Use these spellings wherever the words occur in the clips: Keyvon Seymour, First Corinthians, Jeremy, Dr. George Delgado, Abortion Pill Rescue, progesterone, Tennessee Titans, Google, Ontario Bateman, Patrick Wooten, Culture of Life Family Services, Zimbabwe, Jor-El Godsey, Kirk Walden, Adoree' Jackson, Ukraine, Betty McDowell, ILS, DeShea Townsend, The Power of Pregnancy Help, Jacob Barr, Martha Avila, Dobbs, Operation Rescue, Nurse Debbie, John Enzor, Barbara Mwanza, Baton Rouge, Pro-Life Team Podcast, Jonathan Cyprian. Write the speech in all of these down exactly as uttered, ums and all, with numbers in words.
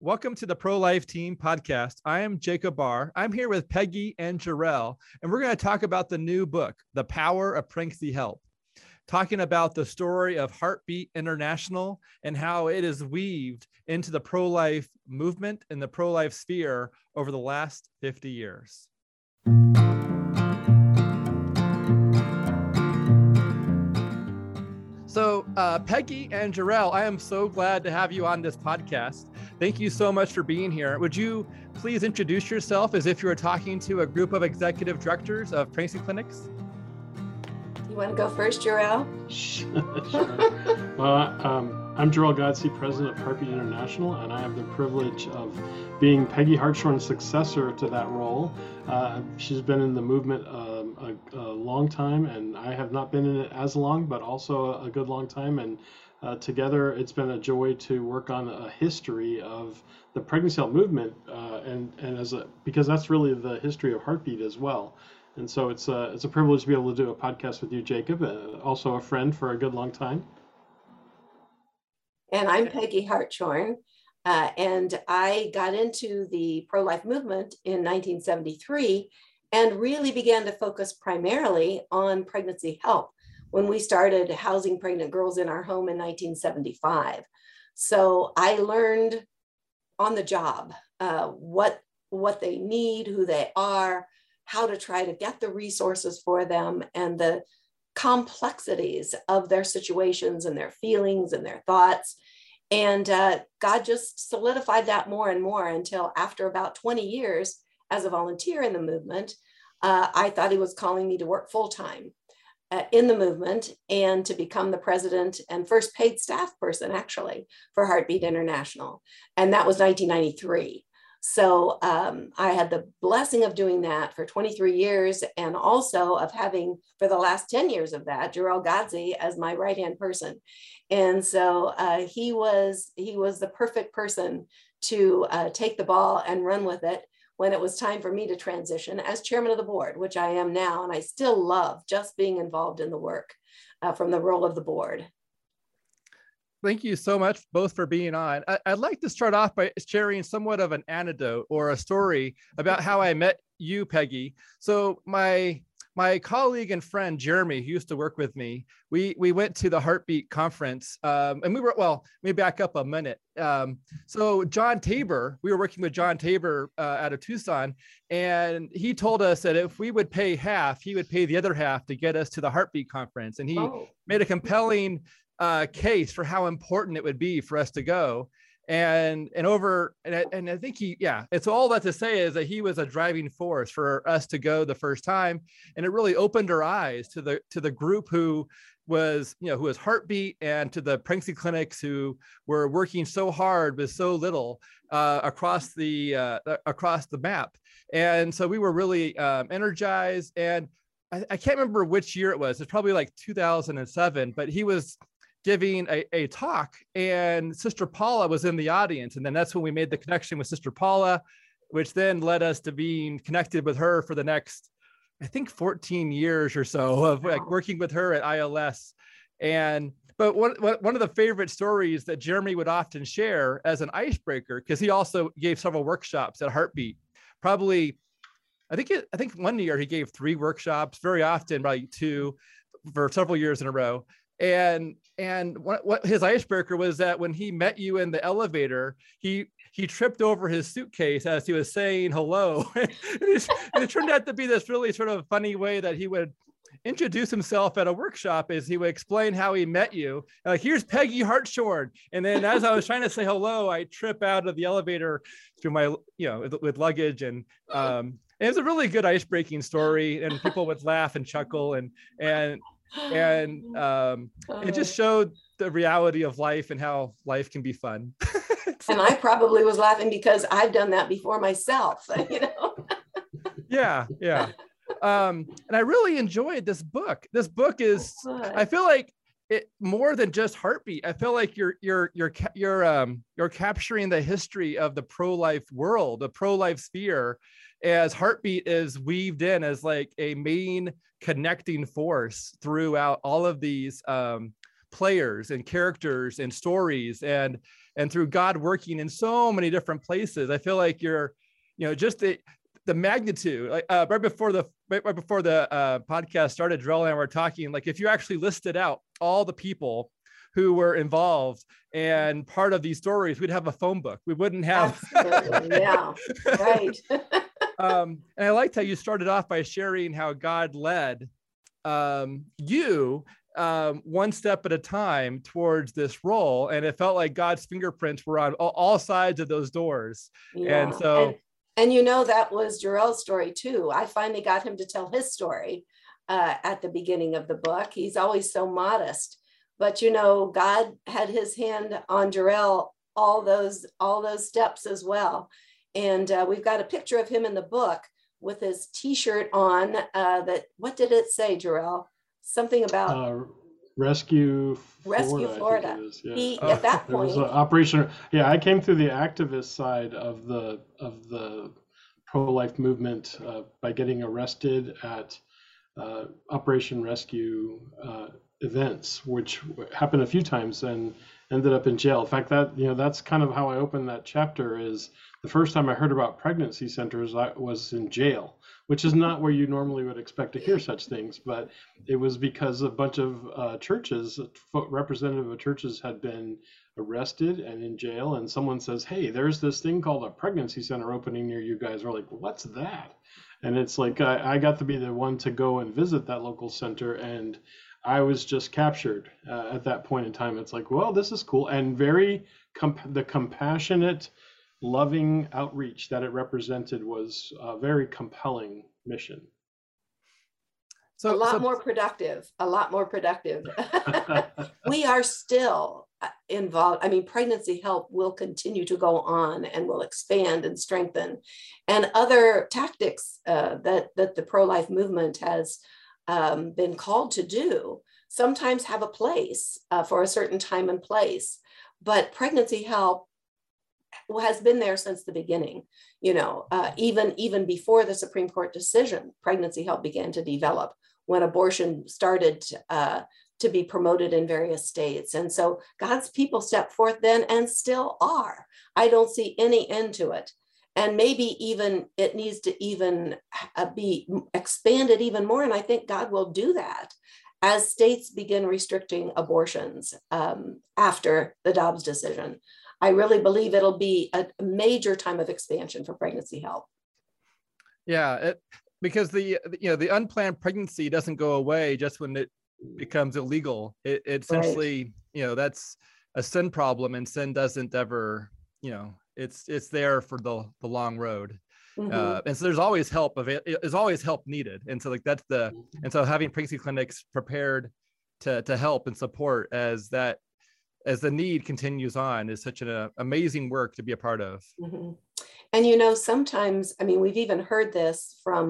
Welcome to the Pro-Life Team Podcast. I am Jacob Barr. I'm here with Peggy and Jor-El, and we're going to talk about the new book, The Power of Pregnancy Help, talking about the story of Heartbeat International and how it is weaved into the pro-life movement and the pro-life sphere over the last fifty years. So uh, Peggy and Jor-El, I am so glad to have you on this podcast. Thank you so much for being here. Would you please introduce yourself as if you were talking to a group of executive directors of pregnancy clinics? You want to go first, Jor-El? Sure. Well, um, I'm Jor-El Godsey, president of Heartbeat International, and I have the privilege of being Peggy Hartshorn's successor to that role. Uh, she's been in the movement um, a, a long time, and I have not been in it as long, but also a good long time. And Uh, together, it's been a joy to work on a history of the pregnancy help movement, uh, and and as a because that's really the history of Heartbeat as well. And so it's a it's a privilege to be able to do a podcast with you, Jacob, uh, also a friend for a good long time. And I'm Peggy Hartshorn, uh, and I got into the pro-life movement in nineteen seventy-three, and really began to focus primarily on pregnancy help when we started housing pregnant girls in our home in nineteen seventy-five. So I learned on the job uh, what, what they need, who they are, how to try to get the resources for them, and the complexities of their situations and their feelings and their thoughts. And uh, God just solidified that more and more until after about twenty years as a volunteer in the movement, uh, I thought he was calling me to work full-time Uh, in the movement and to become the president and first paid staff person actually for Heartbeat International. And that was nineteen ninety-three. So um, I had the blessing of doing that for twenty-three years, and also of having for the last ten years of that, Jor-El Godsey as my right-hand person. And so uh, he was he was the perfect person to uh, take the ball and run with it when it was time for me to transition as chairman of the board, which I am now, and I still love just being involved in the work uh, from the role of the board. Thank you so much both for being on. I, I'd like to start off by sharing somewhat of an anecdote or a story about how I met you, Peggy. So my my colleague and friend, Jeremy, who used to work with me, we, we went to the Heartbeat conference, um, and we were, well, let me back up a minute. Um, so John Tabor, we were working with John Tabor uh, out of Tucson, and he told us that if we would pay half, he would pay the other half to get us to the Heartbeat conference. And he oh. made a compelling uh, case for how important it would be for us to go. And and over and I, and I think he yeah it's all that to say is that he was a driving force for us to go the first time, and it really opened our eyes to the to the group who was you know who was Heartbeat, and to the pregnancy clinics who were working so hard with so little uh, across the uh, across the map. And so we were really um, energized, and I, I can't remember which year it was. It's probably like two thousand seven, but he was giving a, a talk, and Sister Paula was in the audience. And then that's when we made the connection with Sister Paula, which then led us to being connected with her for the next, I think, fourteen years or so of like working with her at I L S. And, but one, one of the favorite stories that Jeremy would often share as an icebreaker, because he also gave several workshops at Heartbeat, probably, I think, it, I think one year he gave three workshops, very often, probably two for several years in a row. And and what, what his icebreaker was that when he met you in the elevator, he he tripped over his suitcase as he was saying hello. and, it, and it turned out to be this really sort of funny way that he would introduce himself at a workshop, is he would explain how he met you. Uh, here's Peggy Hartshorn. And then as I was trying to say hello, I trip out of the elevator through my, you know, with, with luggage. And um, it was a really good icebreaking story, and people would laugh and chuckle, and and. And um, it just showed the reality of life and how life can be fun. And I probably was laughing because I've done that before myself, you know? Yeah, yeah. Um, and I really enjoyed this book. This book is, I feel like it more than just Heartbeat. I feel like you're, you're, you're, you're, um, you're capturing the history of the pro-life world, the pro-life sphere, as Heartbeat is weaved in as like a main connecting force throughout all of these um, players and characters and stories. And and through God working in so many different places. I feel like you're, you know, just the the magnitude. Like uh, right before the right, right before the uh, podcast started, Jor-El and I were talking. Like, if you actually listed out all the people who were involved and part of these stories, we'd have a phone book. We wouldn't have. Absolutely. Yeah, right. um, and I liked how you started off by sharing how God led um, you um, one step at a time towards this role. And it felt like God's fingerprints were on all, all sides of those doors. Yeah. And so. And, and you know, that was Jor-El's story too. I finally got him to tell his story uh, at the beginning of the book. He's always so modest. But, you know, God had his hand on Jor-El all those, all those steps as well. And uh, we've got a picture of him in the book with his T-shirt on uh, that, what did it say, Jor-El? Something about... Uh, Rescue Florida. Rescue Florida. It is, yeah. He, uh, at that point... It was an operation. Yeah, I came through the activist side of the, of the pro-life movement uh, by getting arrested at uh, Operation Rescue uh events, which happened a few times and ended up in jail. In fact, that, you know, that's kind of how I opened that chapter. Is the first time I heard about pregnancy centers, I was in jail, which is not where you normally would expect to hear such things. But it was because a bunch of uh, churches, representative of churches, had been arrested and in jail, and someone says, "Hey, there's this thing called a pregnancy center opening near you guys." We're like, "What's that?" And it's like I, I got to be the one to go and visit that local center, and I was just captured uh, at that point in time. It's like, well, this is cool. And very comp- the compassionate, loving outreach that it represented was a very compelling mission. So a lot so- more productive, a lot more productive. We are still involved. I mean, Pregnancy Help will continue to go on and will expand and strengthen. And other tactics uh, that, that the pro-life movement has Um, been called to do, sometimes have a place uh, for a certain time and place. But Pregnancy Help has been there since the beginning. You know, uh, even, even before the Supreme Court decision, Pregnancy Help began to develop when abortion started uh, to be promoted in various states. And so God's people stepped forth then and still are. I don't see any end to it. And maybe even it needs to even be expanded even more. And I think God will do that as states begin restricting abortions um, after the Dobbs decision. I really believe it'll be a major time of expansion for pregnancy help. Yeah, it, because the, you know, the unplanned pregnancy doesn't go away just when it becomes illegal. It, it essentially, right. You know, that's a sin problem, and sin doesn't ever, you know, It's it's there for the, the long road, mm-hmm. uh, and so there's always help avail- There's always help needed, and so like that's the and so having pregnancy clinics prepared to to help and support as that as the need continues on is such an uh, amazing work to be a part of. Mm-hmm. And you know, sometimes I mean, we've even heard this from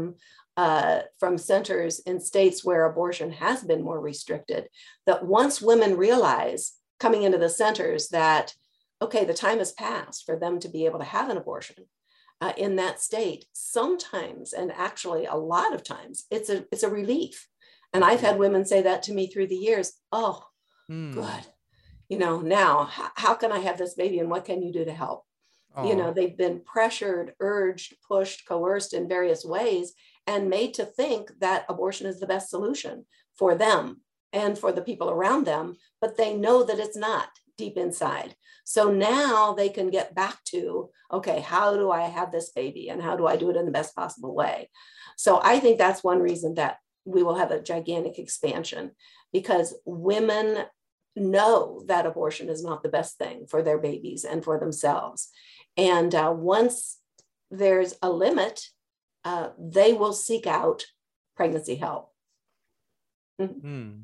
uh, from centers in states where abortion has been more restricted. That once women realize coming into the centers that, okay, the time has passed for them to be able to have an abortion uh, in that state. Sometimes, and actually a lot of times, it's a it's a relief. And I've had women say that to me through the years. Oh, mm. good. You know, now h- how can I have this baby, and what can you do to help? Oh. You know, they've been pressured, urged, pushed, coerced in various ways, and made to think that abortion is the best solution for them and for the people around them. But they know that it's not. Deep inside. So now they can get back to, okay, how do I have this baby, and how do I do it in the best possible way? So I think that's one reason that we will have a gigantic expansion, because women know that abortion is not the best thing for their babies and for themselves. And uh, once there's a limit, uh, they will seek out pregnancy help. Mm-hmm. Mm.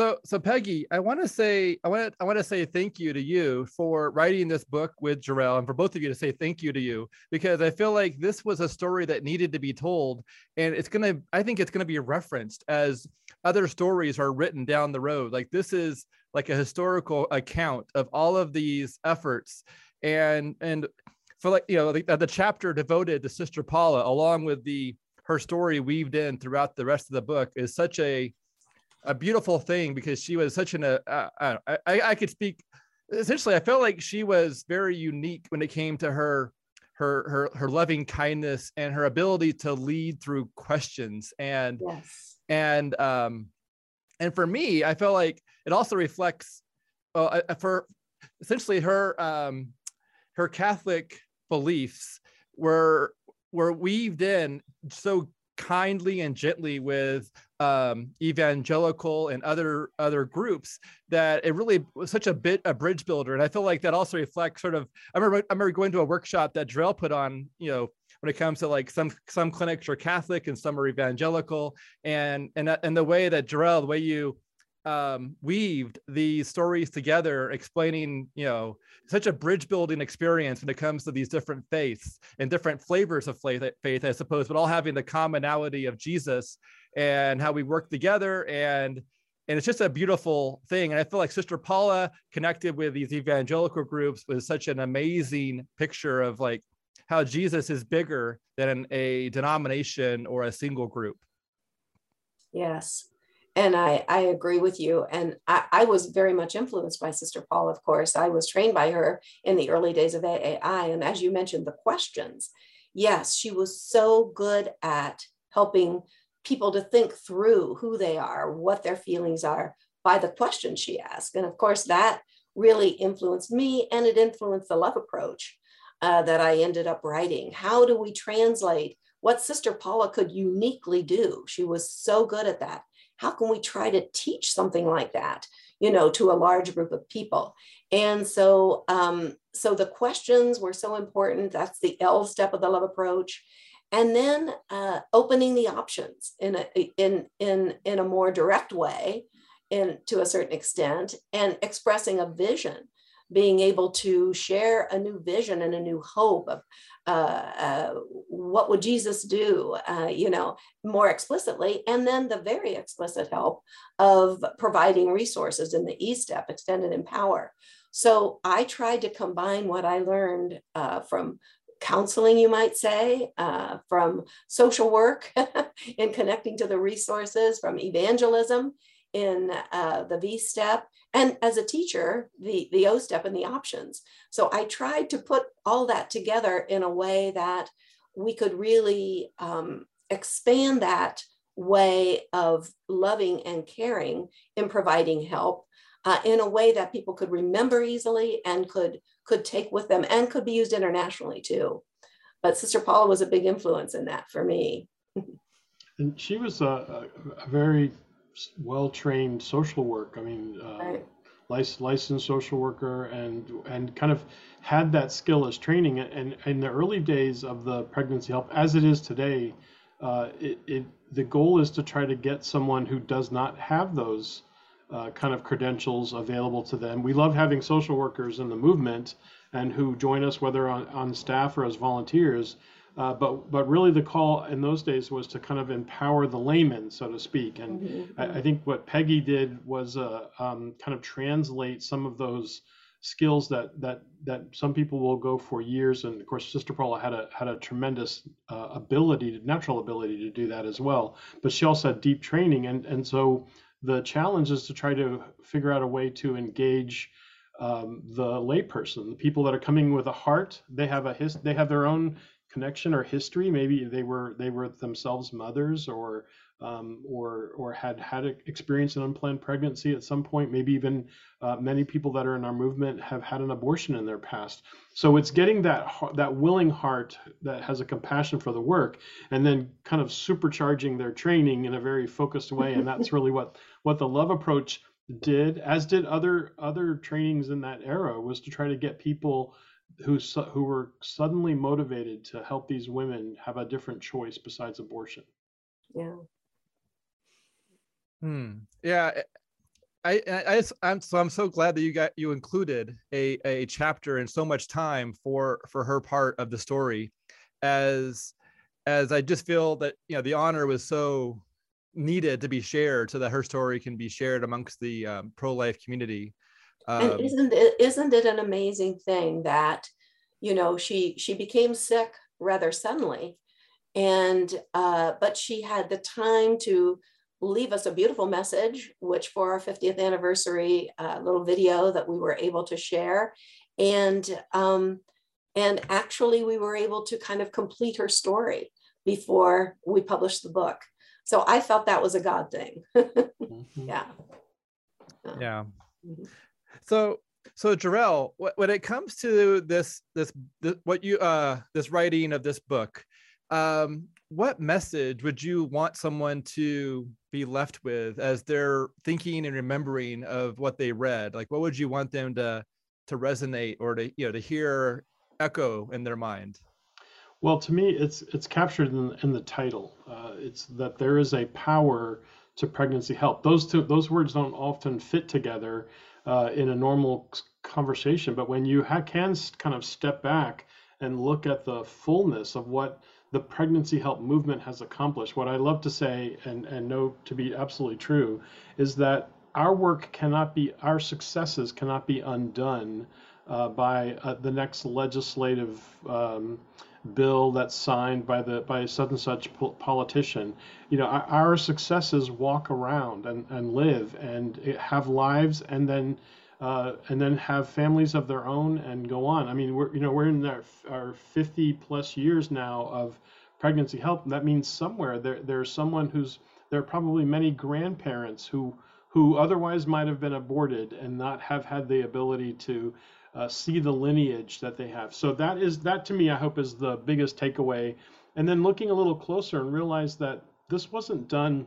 So, so Peggy, I want to say, I want to, I want to say thank you to you for writing this book with Jor-El, and for both of you to say thank you to you, because I feel like this was a story that needed to be told, and it's gonna, I think it's gonna be referenced as other stories are written down the road. Like this is like a historical account of all of these efforts, and and for like you know the, the chapter devoted to Sister Paula, along with the her story weaved in throughout the rest of the book, is such a a beautiful thing, because she was such an, uh, I, I, I could speak essentially, I felt like she was very unique when it came to her, her, her, her loving kindness and her ability to lead through questions. And, yes. and, um, and for me, I felt like it also reflects uh, for essentially her, um, her Catholic beliefs were, were weaved in so kindly and gently with um, evangelical and other other groups that it really was such a bit a bridge builder. And I feel like that also reflects sort of, I remember, I remember going to a workshop that Jor-El put on, you know, when it comes to like some some clinics are Catholic and some are evangelical. And and, and the way that Jor-El, the way you um, weaved these stories together, explaining, you know, such a bridge building experience when it comes to these different faiths and different flavors of faith, faith, I suppose, but all having the commonality of Jesus and how we work together. And, and it's just a beautiful thing. And I feel like Sister Paula connected with these evangelical groups was such an amazing picture of like how Jesus is bigger than a denomination or a single group. Yes. And I, I agree with you. And I, I was very much influenced by Sister Paula, of course. I was trained by her in the early days of A A I. And as you mentioned, the questions. Yes, she was so good at helping people to think through who they are, what their feelings are by the questions she asked. And of course, that really influenced me, and it influenced the LOVE approach uh, that I ended up writing. How do we translate what Sister Paula could uniquely do? She was so good at that. How can we try to teach something like that, you know, to a large group of people? And so, um, so the questions were so important. That's the L step of the LOVE approach. And then uh, opening the options in a, in, in, in a more direct way, in, to a certain extent, and expressing a vision, being able to share a new vision and a new hope of uh, uh, what would Jesus do, uh, you know, more explicitly, and then the very explicit help of providing resources in the E step, extended empower. So I tried to combine what I learned uh, from counseling, you might say, uh, from social work in connecting to the resources, from evangelism in uh, the V step, and as a teacher, the, the O step and the options. So I tried to put all that together in a way that we could really um, expand that way of loving and caring in providing help uh, in a way that people could remember easily and could, could take with them and could be used internationally too. But Sister Paula was a big influence in that for me. And she was a, a very well-trained social work. I mean, uh, right. lic licensed social worker, and and kind of had that skill as training. And, and in the early days of the pregnancy help, as it is today, uh, it, it the goal is to try to get someone who does not have those uh, kind of credentials available to them. We love having social workers in the movement and who join us, whether on, on staff or as volunteers. Uh, but but really the call in those days was to kind of empower the layman, so to speak. And mm-hmm. I, I think what Peggy did was uh, um, kind of translate some of those skills that that that some people will go for years. And of course, Sister Paula had a had a tremendous uh, ability, natural ability to do that as well. But she also had deep training, and and so the challenge is to try to figure out a way to engage um, the layperson, the people that are coming with a heart. They have a his, they have their own connection or history. Maybe they were they were themselves mothers, or um, or or had had experienced an unplanned pregnancy at some point. Maybe even uh, many people that are in our movement have had an abortion in their past. So it's getting that that willing heart that has a compassion for the work, and then kind of supercharging their training in a very focused way. And that's really what what the LOVE approach did, as did other other trainings in that era, was to try to get people who who were suddenly motivated to help these women have a different choice besides abortion. Yeah. Hmm. Yeah. I, I just, I'm so I'm so glad that you got you included a a chapter and so much time for for her part of the story, as as I just feel that, you know, the honor was so needed to be shared so that her story can be shared amongst the um, pro-life community. Um, and isn't it, isn't it an amazing thing that, you know, she she became sick rather suddenly, and uh, but she had the time to leave us a beautiful message, which for our fiftieth anniversary, uh, little video that we were able to share. And, um, and actually we were able to kind of complete her story before we published the book. So I felt that was a God thing. Mm-hmm. Yeah. Yeah. Mm-hmm. So, so Jor-El, when it comes to this, this, this, what you, uh, this writing of this book, um, what message would you want someone to be left with as they're thinking and remembering of what they read? Like, what would you want them to, to resonate or to, you know, to hear echo in their mind? Well, to me, it's, it's captured in, in the title. Uh, it's that there is a power to pregnancy help. Those two, those words don't often fit together uh, in a normal conversation, but when you ha- can kind of step back and look at the fullness of what the pregnancy help movement has accomplished, what I love to say and, and know to be absolutely true is that our work cannot be, our successes cannot be undone uh, by uh, the next legislative um, bill that's signed by the by such and such politician. You know, our, our successes walk around and, and live and have lives and then uh, and then have families of their own and go on. I mean, we're you know we're in our, our fifty plus years now of pregnancy help. And that means somewhere there there's someone who's there are probably many grandparents who who otherwise might have been aborted and not have had the ability to Uh, see the lineage that they have. So that is, that to me, I hope is the biggest takeaway. And then looking a little closer and realize that this wasn't done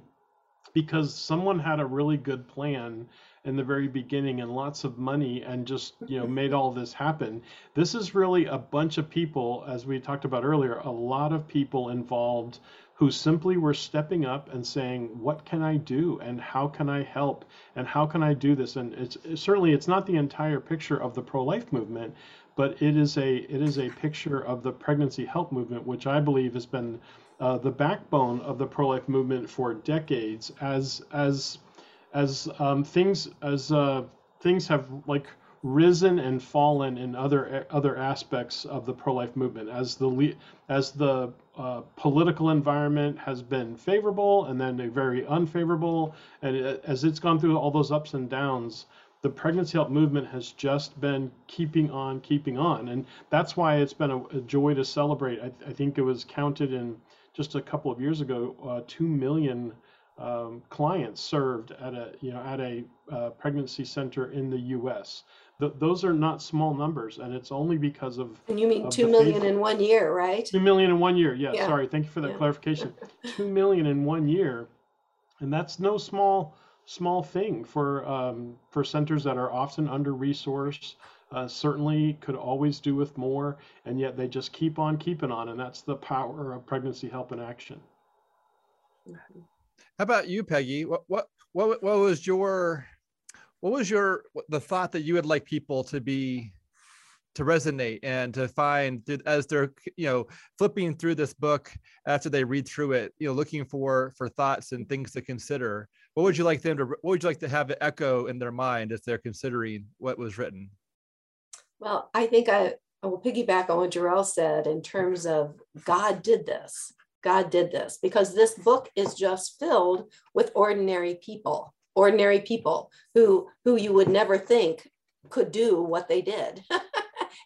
because someone had a really good plan in the very beginning and lots of money and just, you know, made all this happen. This is really a bunch of people, as we talked about earlier, a lot of people involved who simply were stepping up and saying, what can I do and how can I help and how can I do this? And it's certainly it's not the entire picture of the pro-life movement, but it is a it is a picture of the pregnancy help movement, which I believe has been uh, the backbone of the pro-life movement for decades. As as as um, things as uh, things have like risen and fallen in other other aspects of the pro-life movement, as the as the uh, political environment has been favorable and then a very unfavorable, and it, as it's gone through all those ups and downs, the pregnancy help movement has just been keeping on, keeping on, and that's why it's been a, a joy to celebrate. I, I think it was counted in just a couple of years ago, uh, two million. Um, clients served at a you know at a uh, pregnancy center in the U S Th- those are not small numbers, and it's only because of. And you mean two million in one year, right? Two million in one year. Yeah. yeah. Sorry, thank you for that yeah. clarification. Two million in one year, and that's no small small thing for um, for centers that are often under-resourced. Uh, certainly could always do with more, and yet they just keep on keeping on, and that's the power of pregnancy help in action. Mm-hmm. How about you, Peggy? What what what what was your what was your the thought that you would like people to be to resonate and to find as they're you know flipping through this book after they read through it, you know, looking for for thoughts and things to consider? What would you like them to what would you like to have echo in their mind as they're considering what was written? Well, I think I, I will piggyback on what Jor-El said in terms of God did this. God did this because this book is just filled with ordinary people, ordinary people who, who you would never think could do what they did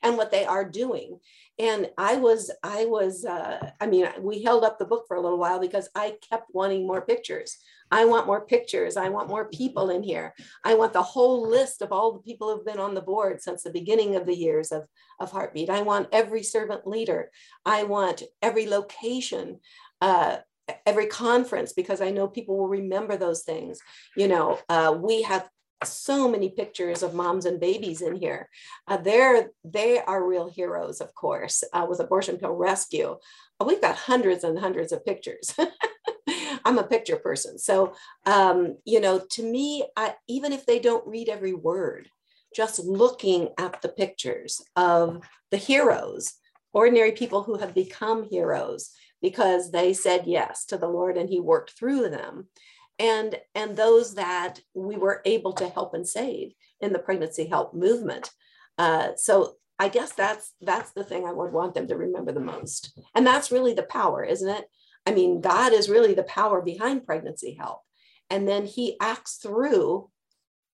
and what they are doing. And I was, I was, uh, I mean, we held up the book for a little while because I kept wanting more pictures. I want more pictures. I want more people in here. I want the whole list of all the people who've been on the board since the beginning of the years of, of Heartbeat. I want every servant leader. I want every location, uh, every conference, because I know people will remember those things. You know, uh, we have so many pictures of moms and babies in here. Uh, they're, they are real heroes, of course, uh, with Abortion Pill Rescue. We've got hundreds and hundreds of pictures. I'm a picture person. So, um, you know, to me, I, even if they don't read every word, just looking at the pictures of the heroes, ordinary people who have become heroes because they said yes to the Lord and he worked through them. And, and those that we were able to help and save in the pregnancy help movement. Uh, so I guess that's, that's the thing I would want them to remember the most. And that's really the power, isn't it? I mean, God is really the power behind pregnancy help. And then he acts through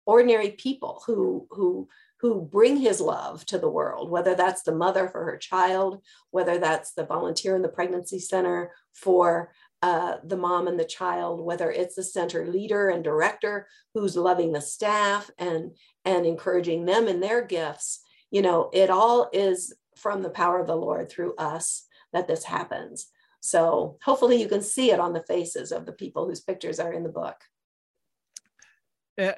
ordinary people who, who, who bring his love to the world, whether that's the mother for her child, whether that's the volunteer in the pregnancy center for uh, the mom and the child, whether it's the center leader and director who's loving the staff and, and encouraging them in their gifts. You know, it all is from the power of the Lord through us that this happens. So hopefully you can see it on the faces of the people whose pictures are in the book. I,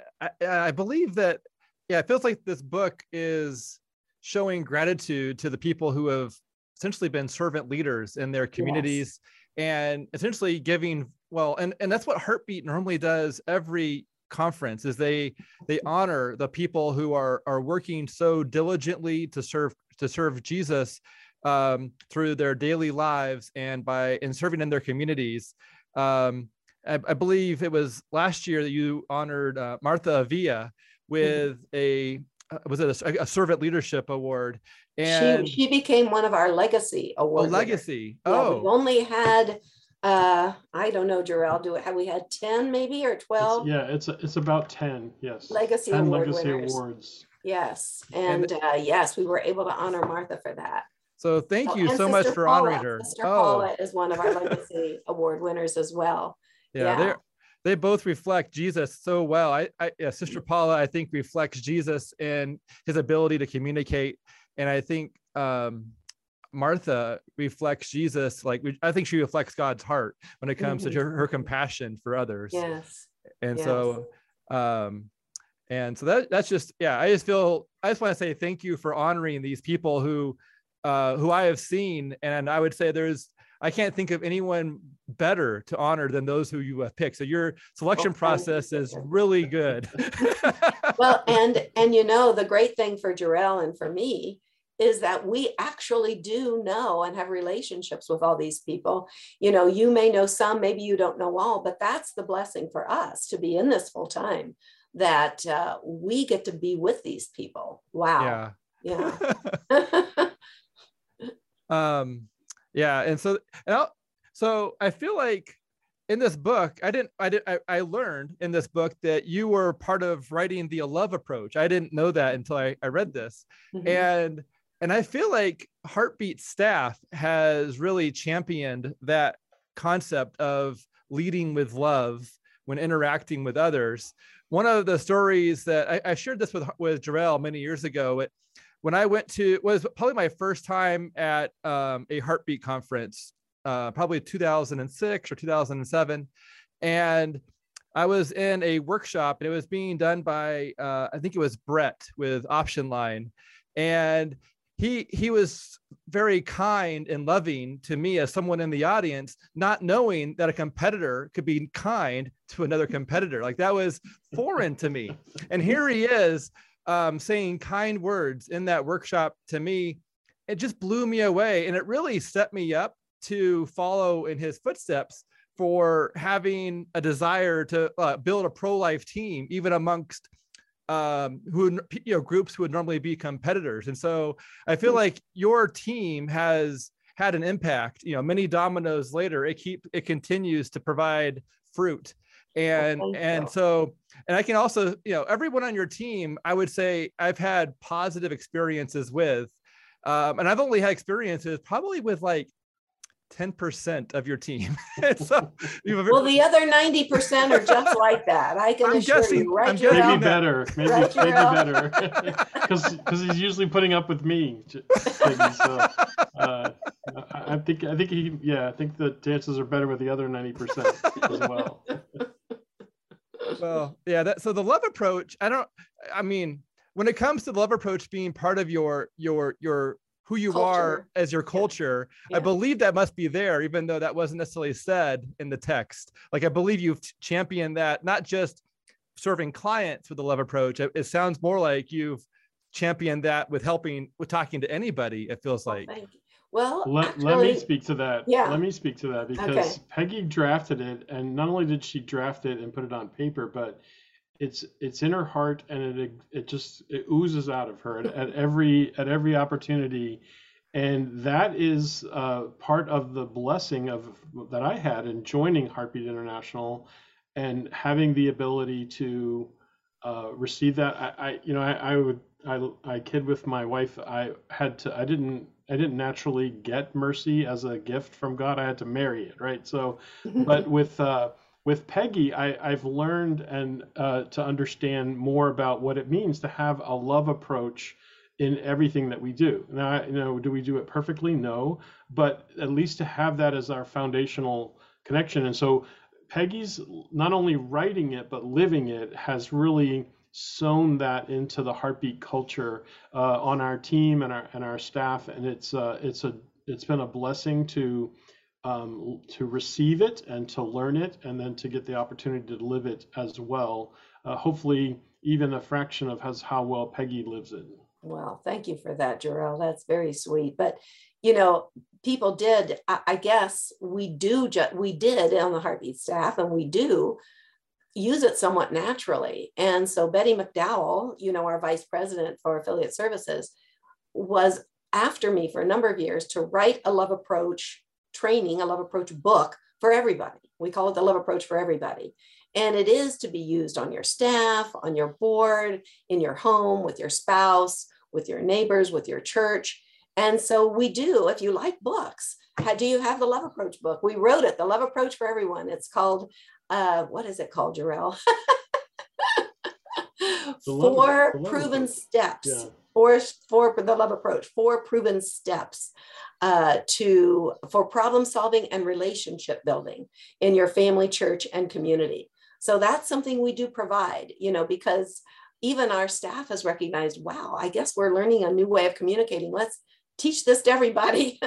I believe that, yeah, it feels like this book is showing gratitude to the people who have essentially been servant leaders in their communities. Yes. And essentially giving, well, and, and that's what Heartbeat normally does every conference, is they they honor the people who are are working so diligently to serve to serve Jesus um, through their daily lives and by and serving in their communities. Um, I, I believe it was last year that you honored uh, Martha Avila with mm-hmm. a uh, was it a, a servant leadership award, and she, she became one of our legacy awards. Oh, legacy! Yeah, oh, we only had. Uh, I don't know, Jor-El, do it. Have we had ten maybe or twelve? It's, yeah, it's it's about ten. Yes, legacy ten award legacy winners. Awards. Yes, and, and uh, yes, we were able to honor Martha for that. So thank oh, you so Sister much for Paula. honoring her. Sister oh. Paula is one of our legacy award winners as well. Yeah, yeah. they both reflect Jesus so well. I, I yeah, Sister Paula, I think, reflects Jesus and his ability to communicate, and I think. Um, Martha reflects Jesus. Like, I think she reflects God's heart when it comes mm-hmm. to her, her compassion for others. Yes. And yes. so, um, and so that that's just, yeah, I just feel, I just want to say thank you for honoring these people who, uh, who I have seen. And I would say there's, I can't think of anyone better to honor than those who you have picked. So your selection oh, process is really good. Well, and, and, you know, the great thing for Jor-El and for me is that we actually do know and have relationships with all these people. You know, you may know some, maybe you don't know all, but that's the blessing for us to be in this full time, that uh, we get to be with these people. Wow. Yeah. Yeah. um, yeah. And so, and I'll, so I feel like in this book, I didn't, I didn't, I, I learned in this book that you were part of writing the LOVE approach. I didn't know that until I, I read this. Mm-hmm. And And I feel like Heartbeat staff has really championed that concept of leading with love when interacting with others. One of the stories that I, I shared this with, with Jor-El many years ago, it, when I went to, it was probably my first time at um, a Heartbeat conference, uh, probably two thousand six or two thousand seven. And I was in a workshop and it was being done by, uh, I think it was Brett with Option Line. And He he was very kind and loving to me as someone in the audience, not knowing that a competitor could be kind to another competitor. Like, that was foreign to me. And here he is um, saying kind words in that workshop to me. It just blew me away. And it really set me up to follow in his footsteps for having a desire to uh, build a pro-life team, even amongst Um, who, you know, groups who would normally be competitors. And so I feel like your team has had an impact, you know, many dominoes later, it keep, it continues to provide fruit. And, oh, and you. so, and I can also, you know, everyone on your team, I would say I've had positive experiences with, um, and I've only had experiences probably with like ten percent of your team. So well, the other ninety percent are just like that. I can I'm assure guessing, you, right? I'm guessing maybe better, maybe, right maybe better, because because he's usually putting up with me. So, uh, I, I think I think he yeah I think the chances are better with the other ninety percent as well. Well, yeah. That, so the LOVE approach. I don't. I mean, when it comes to the LOVE approach being part of your your your who you culture. are as your culture. Yeah. Yeah. I believe that must be there, even though that wasn't necessarily said in the text. Like, I believe you've championed that, not just serving clients with the LOVE approach. It, it sounds more like you've championed that with helping, with talking to anybody, it feels like. Oh, well, let, actually, let me speak to that. Yeah. Let me speak to that because okay. Peggy drafted it, and not only did she draft it and put it on paper, but It's it's in her heart, and it it just it oozes out of her at, at every at every opportunity, and that is uh, part of the blessing of that I had in joining Heartbeat International, and having the ability to uh, receive that, I, I you know, I, I would, I, I kid with my wife. I had to, I didn't, I didn't naturally get mercy as a gift from God. I had to marry it, right? So, but with uh, with Peggy, I, I've learned and uh, to understand more about what it means to have a love approach in everything that we do. Now, you know, do we do it perfectly? No, but at least to have that as our foundational connection. And so Peggy's not only writing it, but living it has really sewn that into the Heartbeat culture uh, on our team and our and our staff, and it's uh, it's a it's been a blessing to um, to receive it and to learn it, and then to get the opportunity to live it as well. Uh, hopefully, even a fraction of has how well Peggy lives it. Wow, thank you for that, Jor-El. That's very sweet. But you know, people did. I, I guess we do. Ju- we did on the Heartbeat staff, and we do use it somewhat naturally. And so Betty McDowell, you know, our vice president for affiliate services, was after me for a number of years to write a love approach training, a love approach book for everybody. We call it the Love Approach for Everybody. And it is to be used on your staff, on your board, in your home, with your spouse, with your neighbors, with your church. And so we do, if you like books, how do you have the Love Approach book? We wrote it, the Love Approach for Everyone. It's called Uh, what is it called, Jor-El? Four love, proven love. steps, yeah. four, four, the love approach, four proven steps uh, to for problem solving and relationship building in your family, church, and community. So that's something we do provide, you know, because even our staff has recognized, wow, I guess we're learning a new way of communicating. Let's teach this to everybody.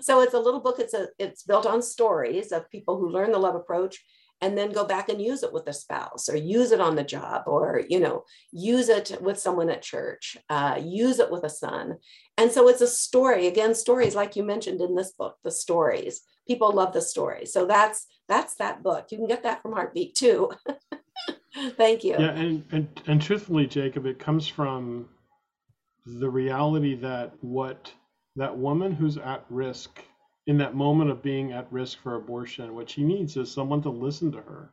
So it's a little book. It's a it's built on stories of people who learn the love approach and then go back and use it with a spouse, or use it on the job, or, you know, use it with someone at church, uh, use it with a son. And so it's a story, again, stories like you mentioned in this book, the stories, people love the stories. So that's, that's that book. You can get that from Heartbeat too. Thank you. Yeah, and, and, and truthfully, Jacob, it comes from the reality that what that woman who's at risk in that moment of being at risk for abortion, what she needs is someone to listen to her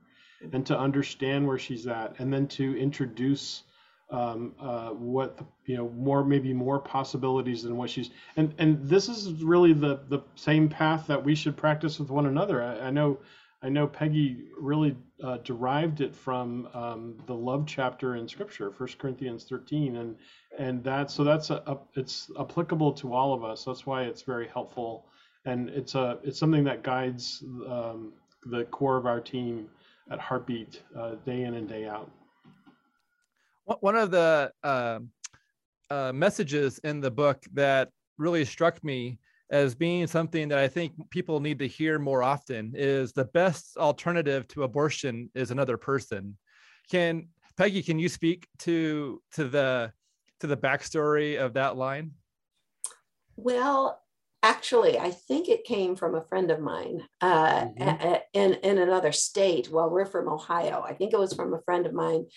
and to understand where she's at, and then to introduce um, uh, what, you know, more, maybe more possibilities than what she's, and, and this is really the, the same path that we should practice with one another. I, I know, I know Peggy really uh, derived it from um, the love chapter in scripture, First Corinthians thirteen. And, and that, so that's, a, a, it's applicable to all of us. That's why it's very helpful. And it's a it's something that guides um, the core of our team at Heartbeat uh, day in and day out. One of the uh, uh, messages in the book that really struck me as being something that I think people need to hear more often is the best alternative to abortion is another person. Can Peggy, can you speak to to the to the backstory of that line? Well, actually, I think it came from a friend of mine uh, mm-hmm. a, in, in another state. Well, we're from Ohio. I think it was from a friend of mine.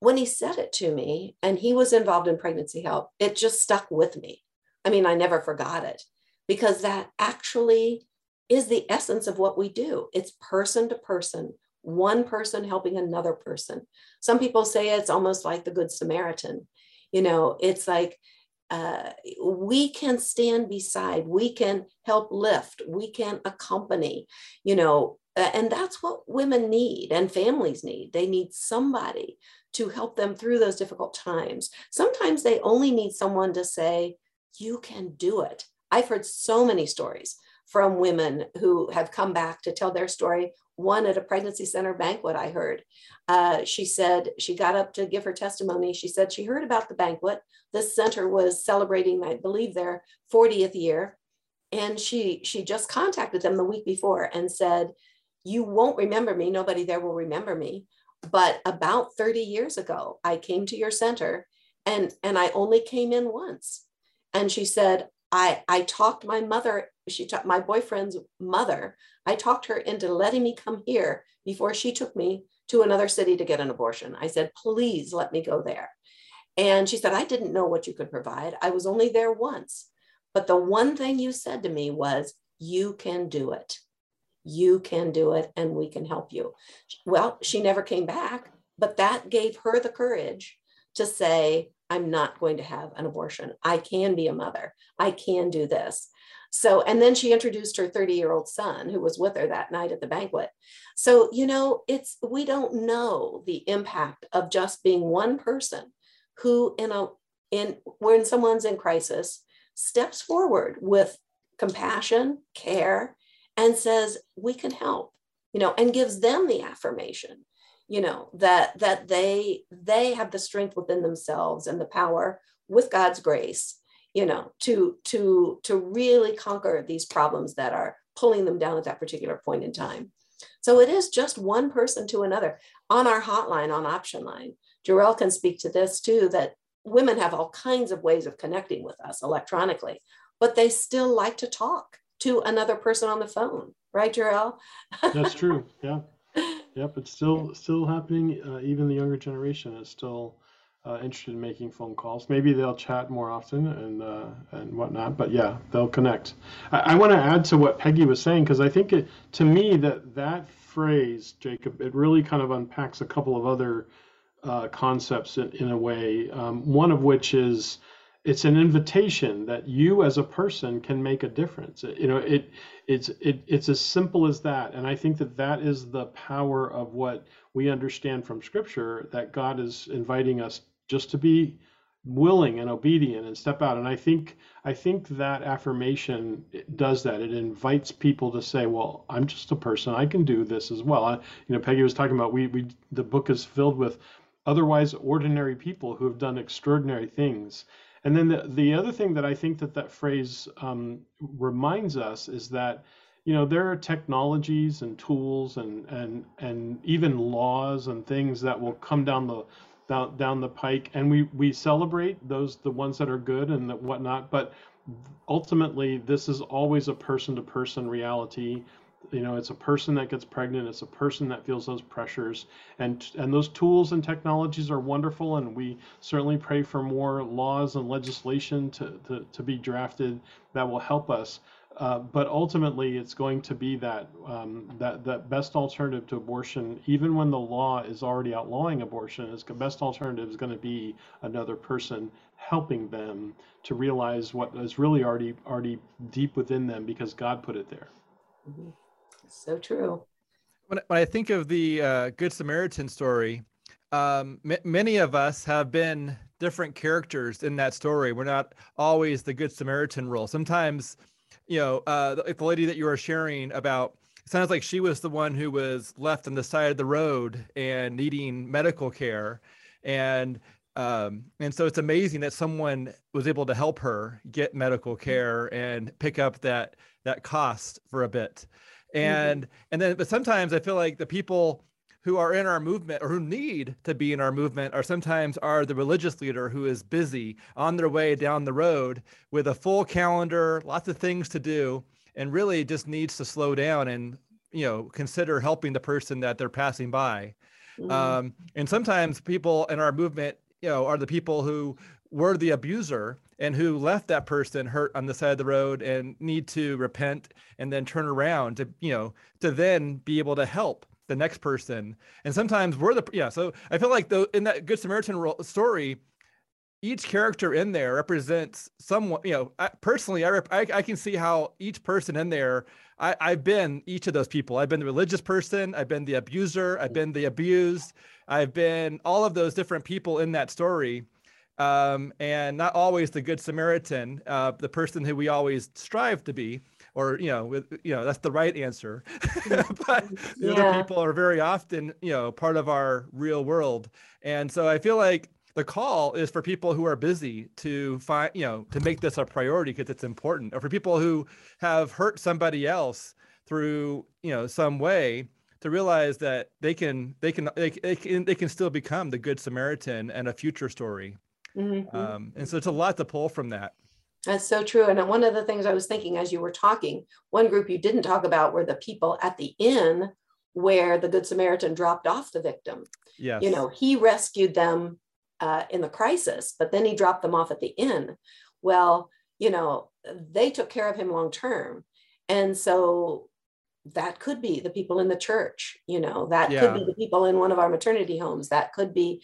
When he said it to me, and he was involved in pregnancy help, it just stuck with me. I mean, I never forgot it, because that actually is the essence of what we do. It's person to person, one person helping another person. Some people say it's almost like the Good Samaritan. You know, it's like, Uh, we can stand beside, we can help lift, we can accompany, you know, and that's what women need and families need. They need somebody to help them through those difficult times. Sometimes they only need someone to say, you can do it. I've heard so many stories from women who have come back to tell their story. One at a pregnancy center banquet, I heard, uh, she said she got up to give her testimony. She said she heard about the banquet. The center was celebrating, I believe, their fortieth year. And she, she just contacted them the week before and said, you won't remember me. Nobody there will remember me. But about thirty years ago, I came to your center, and, and I only came in once. And she said, I, I talked my mother, she talked my boyfriend's mother, I talked her into letting me come here before she took me to another city to get an abortion. I said, please let me go there. And she said, I didn't know what you could provide. I was only there once. But the one thing you said to me was, you can do it. you can do it and we can help you. Well, she never came back, but that gave her the courage to say, I'm not going to have an abortion. I can be a mother. I can do this. So, and then she introduced her thirty-year-old son who was with her that night at the banquet. So, you know, it's, we don't know the impact of just being one person who in a, in, when someone's in crisis, steps forward with compassion, care, and says, we can help, you know, and gives them the affirmation, you know, that, that they, they have the strength within themselves and the power with God's grace, you know, to, to, to really conquer these problems that are pulling them down at that particular point in time. So it is just one person to another. On our hotline, on Option Line, Jor-El can speak to this too, that women have all kinds of ways of connecting with us electronically, but they still like to talk to another person on the phone. Right, Jor-El? That's true. Yeah. Yep. It's still, still happening. Uh, even the younger generation is still Uh, interested in making phone calls. Maybe they'll chat more often and uh, and whatnot, but yeah, they'll connect. I, I want to add to what Peggy was saying, because I think it, to me, that that phrase, Jacob, it really kind of unpacks a couple of other uh, concepts in, in a way, um, one of which is it's an invitation that you as a person can make a difference. You know, it it's it, it's as simple as that. And I think that that is the power of what we understand from Scripture, that God is inviting us just to be willing and obedient and step out. And I think I think that affirmation does that. It invites people to say, well, I'm just a person. I can do this as well. I, you know, Peggy was talking about we we the book is filled with otherwise ordinary people who have done extraordinary things. And then the, the other thing that I think that that phrase um, reminds us is that, you know, there are technologies and tools and and and even laws and things that will come down the Down, down the pike, and we we celebrate those, the ones that are good and that whatnot, but ultimately this is always a person-to-person reality. You know, it's a person that gets pregnant, it's a person that feels those pressures, and and those tools and technologies are wonderful, and we certainly pray for more laws and legislation to to, to be drafted that will help us, uh, but ultimately it's going to be that um, that that best alternative to abortion, even when the law is already outlawing abortion, is the best alternative is going to be another person helping them to realize what is really already already deep within them, because God put it there. Mm-hmm. So true. When, when I think of the uh, Good Samaritan story, um, m- many of us have been different characters in that story. We're not always the Good Samaritan role. Sometimes, you know, uh, the, the lady that you are sharing about, it sounds like she was the one who was left on the side of the road and needing medical care. And um, and so it's amazing that someone was able to help her get medical care and pick up that that cost for a bit. And, mm-hmm. and then, but sometimes I feel like the people who are in our movement or who need to be in our movement are sometimes are the religious leader who is busy on their way down the road with a full calendar, lots of things to do, and really just needs to slow down and, you know, consider helping the person that they're passing by. Mm-hmm. Um, and sometimes people in our movement, you know, are the people who were the abuser and who left that person hurt on the side of the road and need to repent and then turn around to, you know, to then be able to help the next person. And sometimes we're the, yeah. So I feel like though in that Good Samaritan story, each character in there represents someone, you know, I, personally, I, I I can see how each person in there, I, I've been each of those people. I've been the religious person. I've been the abuser. I've been the abused. I've been all of those different people in that story. Um, and not always the Good Samaritan, uh, the person who we always strive to be, or, you know, with, you know, that's the right answer. But yeah. Other people are very often, you know, part of our real world. And so I feel like the call is for people who are busy to find, you know, to make this a priority because it's important, or for people who have hurt somebody else through, you know, some way, to realize that they can, they can, they, they can, they can still become the Good Samaritan and a future story. Mm-hmm. Um, and so it's a lot to pull from that. That's so true. And one of the things I was thinking as you were talking, one group you didn't talk about were the people at the inn where the Good Samaritan dropped off the victim. Yes. You know, he rescued them uh, in the crisis, but then he dropped them off at the inn. Well, you know, they took care of him long term. And so that could be the people in the church, you know, that yeah. could be the people in one of our maternity homes. That could be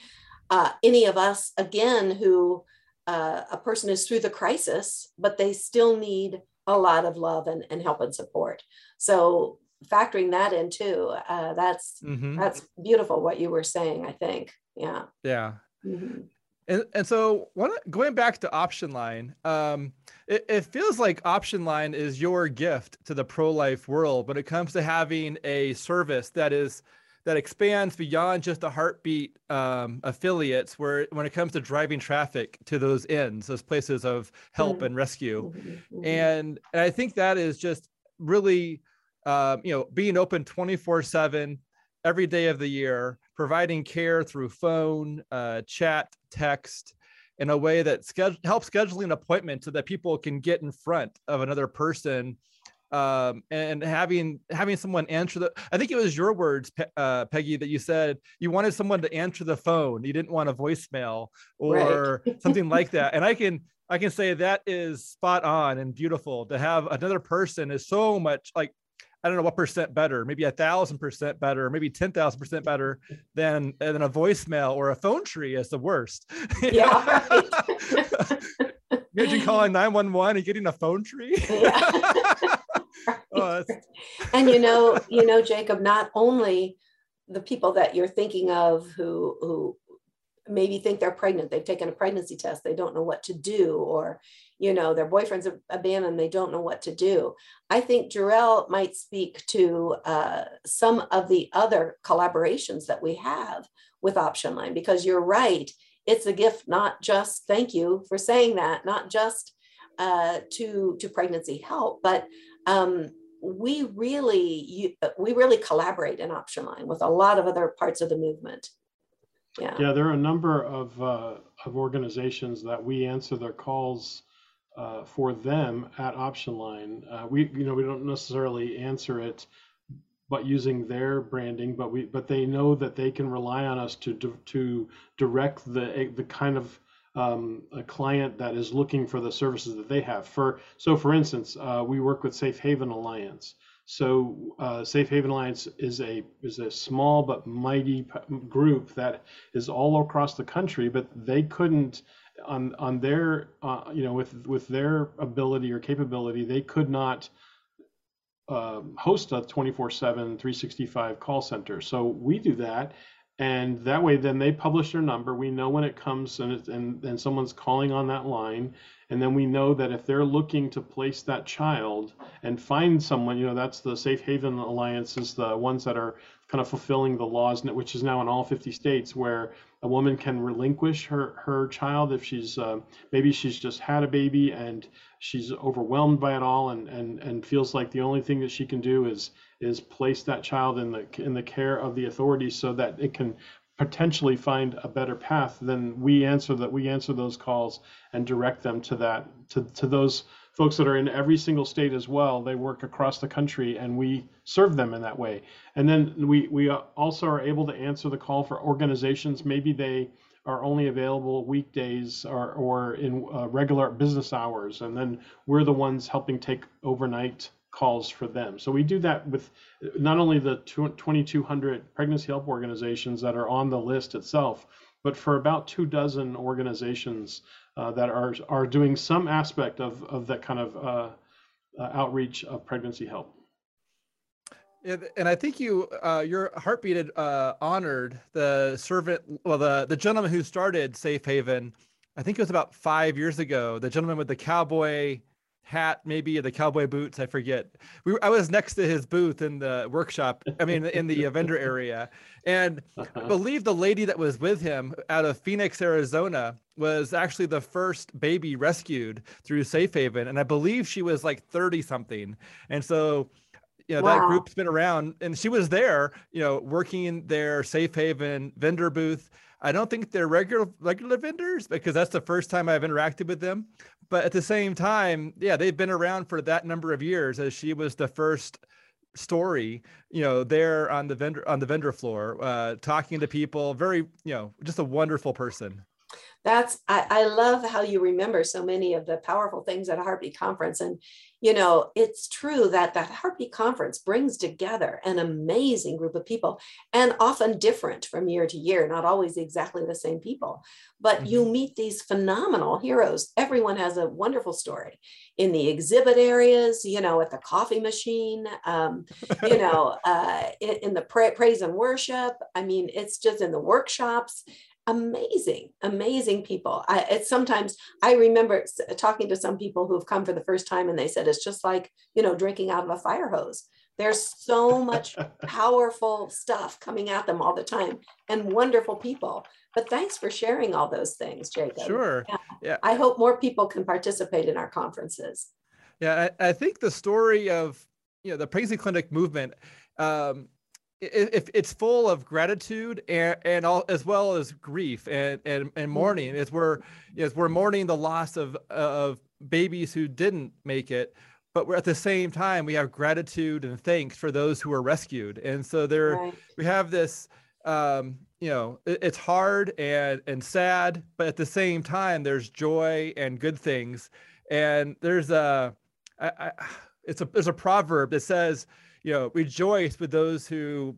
uh, any of us, again, who uh, a person is through the crisis, but they still need a lot of love and, and help and support. So factoring that in too, uh, that's, mm-hmm. that's beautiful what you were saying, I think. Yeah. Yeah. Mm-hmm. And, and so going back to Option Line, um, it, it feels like Option Line is your gift to the pro-life world when it comes to having a service that is that expands beyond just the Heartbeat um, affiliates, where when it comes to driving traffic to those ends, those places of help and rescue. Mm-hmm. And, and I think that is just really, um, you know, being open twenty-four seven every day of the year, providing care through phone, uh, chat, text, in a way that ske- helps scheduling an appointment so that people can get in front of another person, um, and having having someone answer the, I think it was your words, Pe- uh, Peggy, that you said you wanted someone to answer the phone. You didn't want a voicemail or right. something like that. And I can I can say that is spot on and beautiful. To have another person is so much like, I don't know what percent better, maybe a thousand percent better, maybe ten thousand percent better than, than a voicemail or a phone tree is the worst. Yeah. Right. Imagine calling nine one one and getting a phone tree. Yeah. Right. Oh, and you know, you know, Jacob, not only the people that you're thinking of who, who maybe think they're pregnant, they've taken a pregnancy test, they don't know what to do, or, you know, their boyfriend's abandoned, they don't know what to do. I think Jor-El might speak to uh, some of the other collaborations that we have with Option Line, because you're right, it's a gift, not just, thank you for saying that, not just uh, to, to pregnancy help, but um, we really, we really collaborate in Option Line with a lot of other parts of the movement. Yeah. yeah, there are a number of uh, of organizations that we answer their calls uh, for them at Option Line. Uh, we, you know, we don't necessarily answer it, but using their branding, but we, but they know that they can rely on us to to direct the the kind of um, a client that is looking for the services that they have. For so, for instance, uh, we work with Safe Haven Alliance. So uh, Safe Haven Alliance is a is a small but mighty p- group that is all across the country, but they couldn't on on their uh, you know with with their ability or capability, they could not uh, host a twenty-four seven, three sixty-five call center. So we do that, and that way then they publish their number. We know when it comes and it, and and someone's calling on that line. And then we know that if they're looking to place that child and find someone, you know, that's the Safe Haven Alliance is the ones that are kind of fulfilling the laws, which is now in all fifty states, where a woman can relinquish her, her child if she's uh, maybe she's just had a baby and she's overwhelmed by it all and, and, and feels like the only thing that she can do is is place that child in the in the care of the authorities so that it can potentially find a better path. Then we answer that we answer those calls and direct them to that to, to those folks that are in every single state as well. They work across the country and we serve them in that way. And then we we also are able to answer the call for organizations. Maybe they are only available weekdays or, or in uh, regular business hours, and then we're the ones helping take overnight calls for them. So we do that with not only the twenty-two hundred pregnancy help organizations that are on the list itself, but for about two dozen organizations uh, that are are doing some aspect of, of that kind of uh, uh, outreach of pregnancy help. And, and I think you, uh, your Heartbeat had uh, honored the servant, well, the, the gentleman who started Safe Haven. I think it was about five years ago, the gentleman with the cowboy hat, maybe, or the cowboy boots, I forget. We were, I was next to his booth in the workshop, I mean, in the vendor area. And uh-huh. I believe the lady that was with him out of Phoenix, Arizona, was actually the first baby rescued through Safe Haven. And I believe she was like thirty something. And so, you know, wow. that group's been around, and she was there, you know, working their Safe Haven vendor booth. I don't think they're regular regular vendors because that's the first time I've interacted with them. But at the same time, yeah, they've been around for that number of years, as she was the first story, you know, there on the vendor on the vendor floor, uh, talking to people. Very, you know, just a wonderful person. That's, I, I love how you remember so many of the powerful things at a Heartbeat Conference. And, you know, it's true that that Heartbeat Conference brings together an amazing group of people, and often different from year to year, not always exactly the same people, but mm-hmm. you meet these phenomenal heroes. Everyone has a wonderful story in the exhibit areas, you know, at the coffee machine, um, you know, uh, in, in the pra- praise and worship. I mean, it's just in the workshops. Amazing, amazing people. I, it's sometimes I remember talking to some people who have come for the first time, and they said it's just like, you know, drinking out of a fire hose. There's so much powerful stuff coming at them all the time, and wonderful people. But thanks for sharing all those things, Jacob. Sure. Yeah. Yeah. I hope more people can participate in our conferences. Yeah, I, I think the story of, you know, the pregnancy clinic movement. Um, If it's full of gratitude and, and all, as well as grief and, and, and mourning. It's we're, it's we're mourning the loss of, of babies who didn't make it, but we're at the same time, we have gratitude and thanks for those who were rescued. And so there, right. we have this, um, you know, it, it's hard and, and sad, but at the same time, there's joy and good things. And there's a, I, I, it's a, there's a proverb that says, you know, rejoice with those who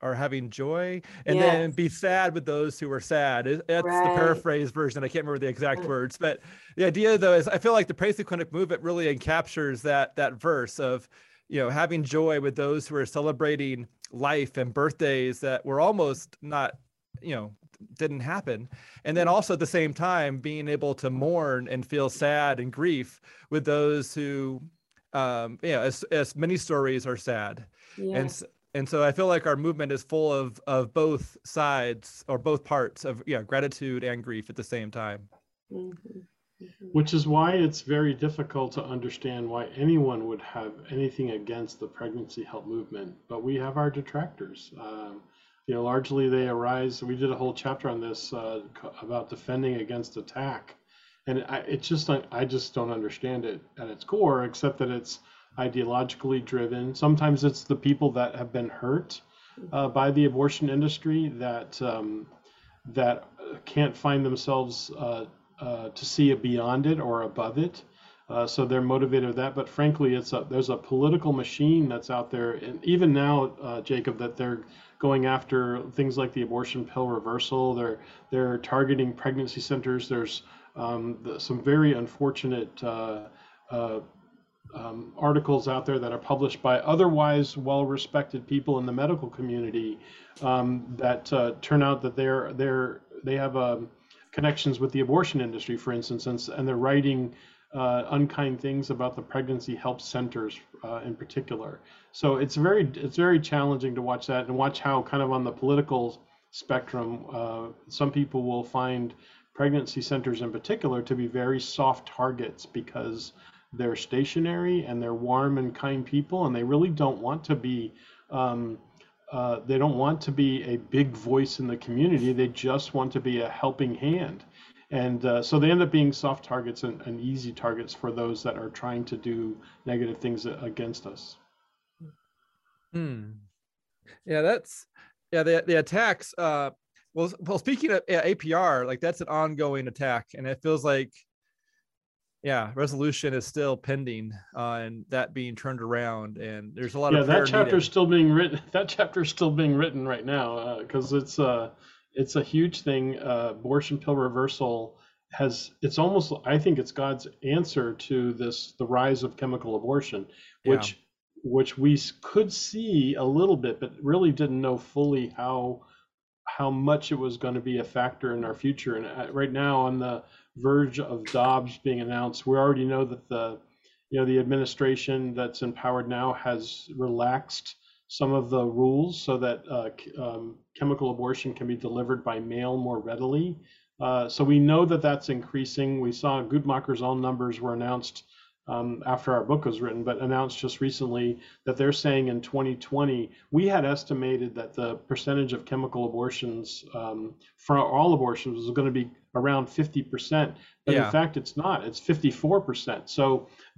are having joy, and yes. then be sad with those who are sad. That's right. The paraphrase version. I can't remember the exact right. words, but the idea though is I feel like the pregnancy clinic movement really encaptures that that verse of, you know, having joy with those who are celebrating life and birthdays that were almost not, you know, didn't happen. And then also at the same time, being able to mourn and feel sad and grief with those who, Um, yeah, as, as many stories are sad. Yes. And, and so I feel like our movement is full of, of both sides or both parts of yeah, gratitude and grief at the same time. Mm-hmm. Mm-hmm. Which is why it's very difficult to understand why anyone would have anything against the pregnancy help movement. But we have our detractors. Um, you know, largely they arise. We did a whole chapter on this uh, about defending against attack. And I, it's just, I just don't understand it at its core, except that it's ideologically driven. Sometimes it's the people that have been hurt uh, by the abortion industry that um, that can't find themselves uh, uh, to see it beyond it or above it. Uh, so they're motivated with that. But frankly, it's a, there's a political machine that's out there. And even now, uh, Jacob, that they're going after things like the abortion pill reversal. They're, they're targeting pregnancy centers. There's Um, the, some very unfortunate uh, uh, um, articles out there that are published by otherwise well-respected people in the medical community um, that uh, turn out that they're they're they have um, connections with the abortion industry, for instance, and, and they're writing uh, unkind things about the pregnancy help centers uh, in particular. So it's very it's very challenging to watch that and watch how kind of on the political spectrum uh, some people will find pregnancy centers in particular to be very soft targets because they're stationary and they're warm and kind people, and they really don't want to be um, uh, they don't want to be a big voice in the community. They just want to be a helping hand, and uh, so they end up being soft targets and, and easy targets for those that are trying to do negative things against us. Hmm. Yeah, that's yeah the the attacks. Uh... Well, well, speaking of yeah, A P R, like that's an ongoing attack, and it feels like, yeah, resolution is still pending on uh, that being turned around, and there's a lot yeah, of that chapter is still being written. That chapter is still being written right now because uh, it's a uh, it's a huge thing. Uh, abortion pill reversal has it's almost I think it's God's answer to this the rise of chemical abortion, which yeah. which we could see a little bit, but really didn't know fully how. how much it was going to be a factor in our future. And right now on the verge of Dobbs being announced, we already know that the, you know, the administration that's in power now has relaxed some of the rules so that uh, um, chemical abortion can be delivered by mail more readily. Uh, so we know that that's increasing. We saw Guttmacher's own numbers were announced Um, after our book was written, but announced just recently that they're saying in twenty twenty, we had estimated that the percentage of chemical abortions um, for all abortions was going to be around fifty percent. But yeah. in fact, it's not. It's fifty-four percent. So,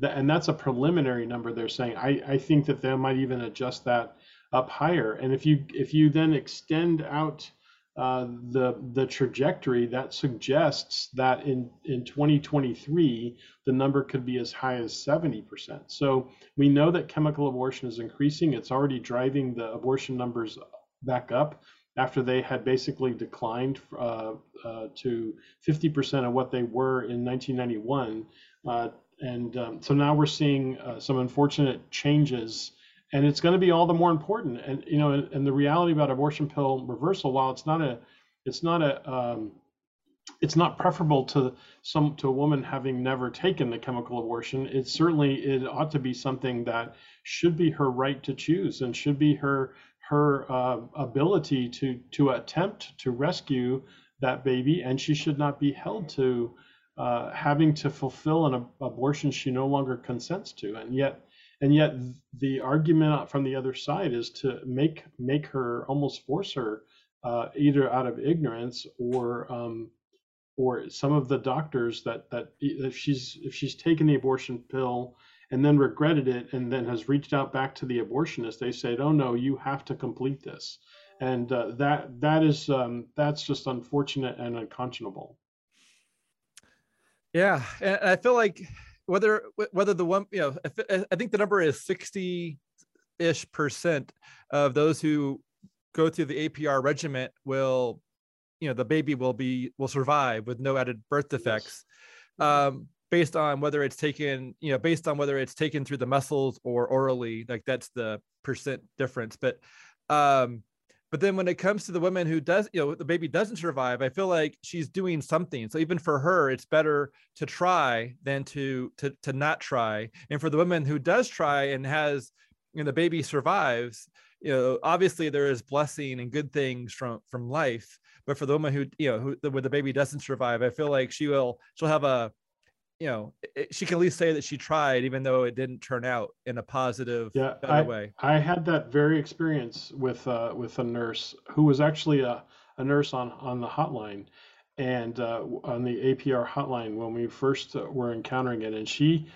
the, and that's a preliminary number they're saying. I, I think that they might even adjust that up higher. And if you if you then extend out uh, the the trajectory that suggests that in in twenty twenty-three the number could be as high as seventy percent. So we know that chemical abortion is increasing. It's already driving the abortion numbers back up after they had basically declined uh, uh, to fifty percent of what they were in nineteen ninety-one. Uh, and um, so now we're seeing uh, some unfortunate changes, and it's going to be all the more important. And, you know, and, and the reality about abortion pill reversal, while it's not a, it's not a, um, it's not preferable to some, to a woman having never taken the chemical abortion, it certainly, it ought to be something that should be her right to choose, and should be her, her uh, ability to, to attempt to rescue that baby. And she should not be held to uh, having to fulfill an ab- abortion she no longer consents to. And yet, and yet the argument from the other side is to make, make her, almost force her, uh, either out of ignorance or, um, or some of the doctors that, that if she's, if she's taken the abortion pill and then regretted it, and then has reached out back to the abortionist, they said, "Oh no, you have to complete this," and uh, that that is um, that's just unfortunate and unconscionable. Yeah, and I feel like whether whether the one you know, if, I think the number is sixty-ish percent of those who go through the A P R regimen will, you know, the baby will be will survive with no added birth defects. Yes. Um, based on whether it's taken, you know, based on whether it's taken through the muscles or orally, like that's the percent difference. But, um, but then when it comes to the women who does, you know, the baby doesn't survive, I feel like she's doing something. So even for her, it's better to try than to, to, to not try. And for the woman who does try and has, you know, the baby survives, you know, obviously there is blessing and good things from, from life. But for the woman who, you know, who, where the baby doesn't survive, I feel like she will, she'll have a, you know, it, she can at least say that she tried, even though it didn't turn out in a positive yeah, I, way. I had that very experience with uh, with a nurse who was actually a, a nurse on, on the hotline, and uh, on the A P R hotline when we first were encountering it. And she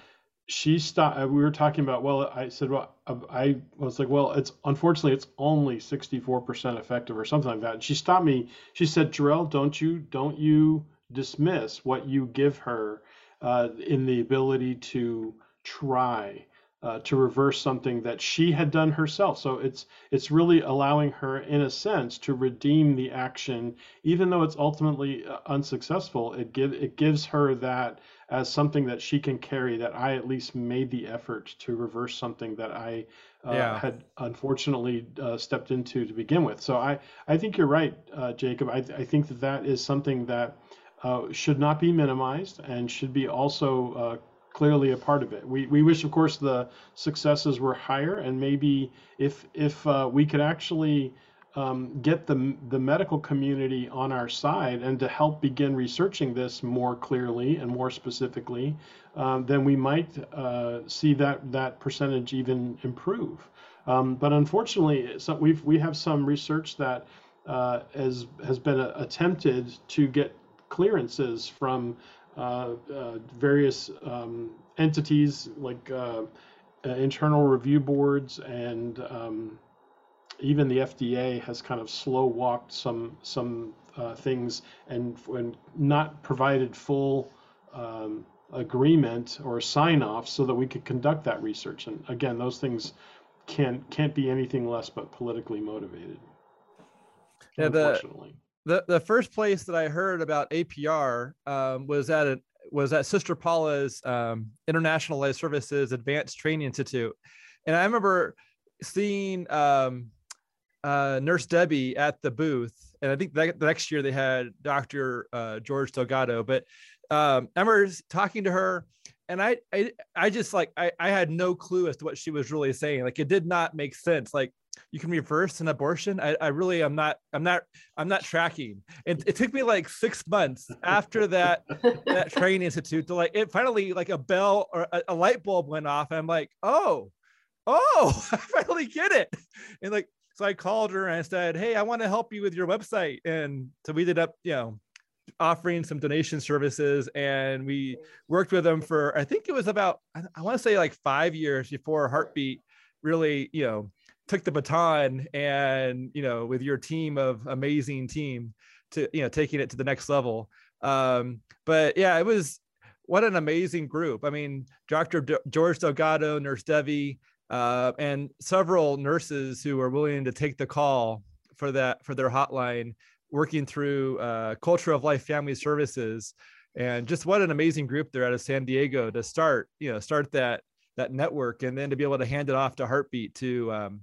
she stopped. We were talking about, well, I said, well, I was like, well, it's unfortunately it's only sixty-four percent effective or something like that. And she stopped me. She said, "Jor-El, don't you don't you dismiss what you give her." Uh, in the ability to try uh, to reverse something that she had done herself. So it's it's really allowing her, in a sense, to redeem the action, even though it's ultimately uh, unsuccessful. It give it gives her that as something that she can carry. That I at least made the effort to reverse something that I uh, yeah. had unfortunately uh, stepped into to begin with. So I I think you're right, uh, Jacob. I I think that that is something that. Uh, should not be minimized and should be also uh, clearly a part of it. We we wish, of course, the successes were higher, and maybe if if uh, we could actually um, get the the medical community on our side and to help begin researching this more clearly and more specifically, um, then we might uh, see that that percentage even improve. Um, but unfortunately, so we've we have some research that uh, has has been uh, attempted to get clearances from uh, uh, various um, entities like uh, uh, internal review boards, and um, even the F D A has kind of slow walked some some uh, things and, and not provided full um, agreement or sign off so that we could conduct that research. And again, those things can't can't be anything less but politically motivated. Yeah, unfortunately. The- The the first place that I heard about A P R um, was at a, was at Sister Paula's um, International Life Services Advanced Training Institute, and I remember seeing um, uh, Nurse Debbie at the booth, and I think that the next year they had Doctor Uh, George Delgado. But um, I remember talking to her, and I I, I just like I, I had no clue as to what she was really saying. Like it did not make sense. Like. You can reverse an abortion. I, I really, I'm not, I'm not, I'm not tracking. And it took me like six months after that, that training institute to like, it finally like a bell or a, a light bulb went off. And I'm like, oh, oh, I finally get it. And like, so I called her and I said, "Hey, I want to help you with your website." And so we ended up, you know, offering some donation services, and we worked with them for, I think it was about, I, I want to say like five years before Heartbeat really, you know, took the baton and, you know, with your team of amazing team to, you know, taking it to the next level. Um, but yeah, it was, what an amazing group. I mean, Doctor George Delgado, Nurse Debbie, uh, and several nurses who were willing to take the call for that, for their hotline, working through uh, Culture of Life Family Services. And just what an amazing group there out of San Diego to start, you know, start that, that network, and then to be able to hand it off to Heartbeat to, um,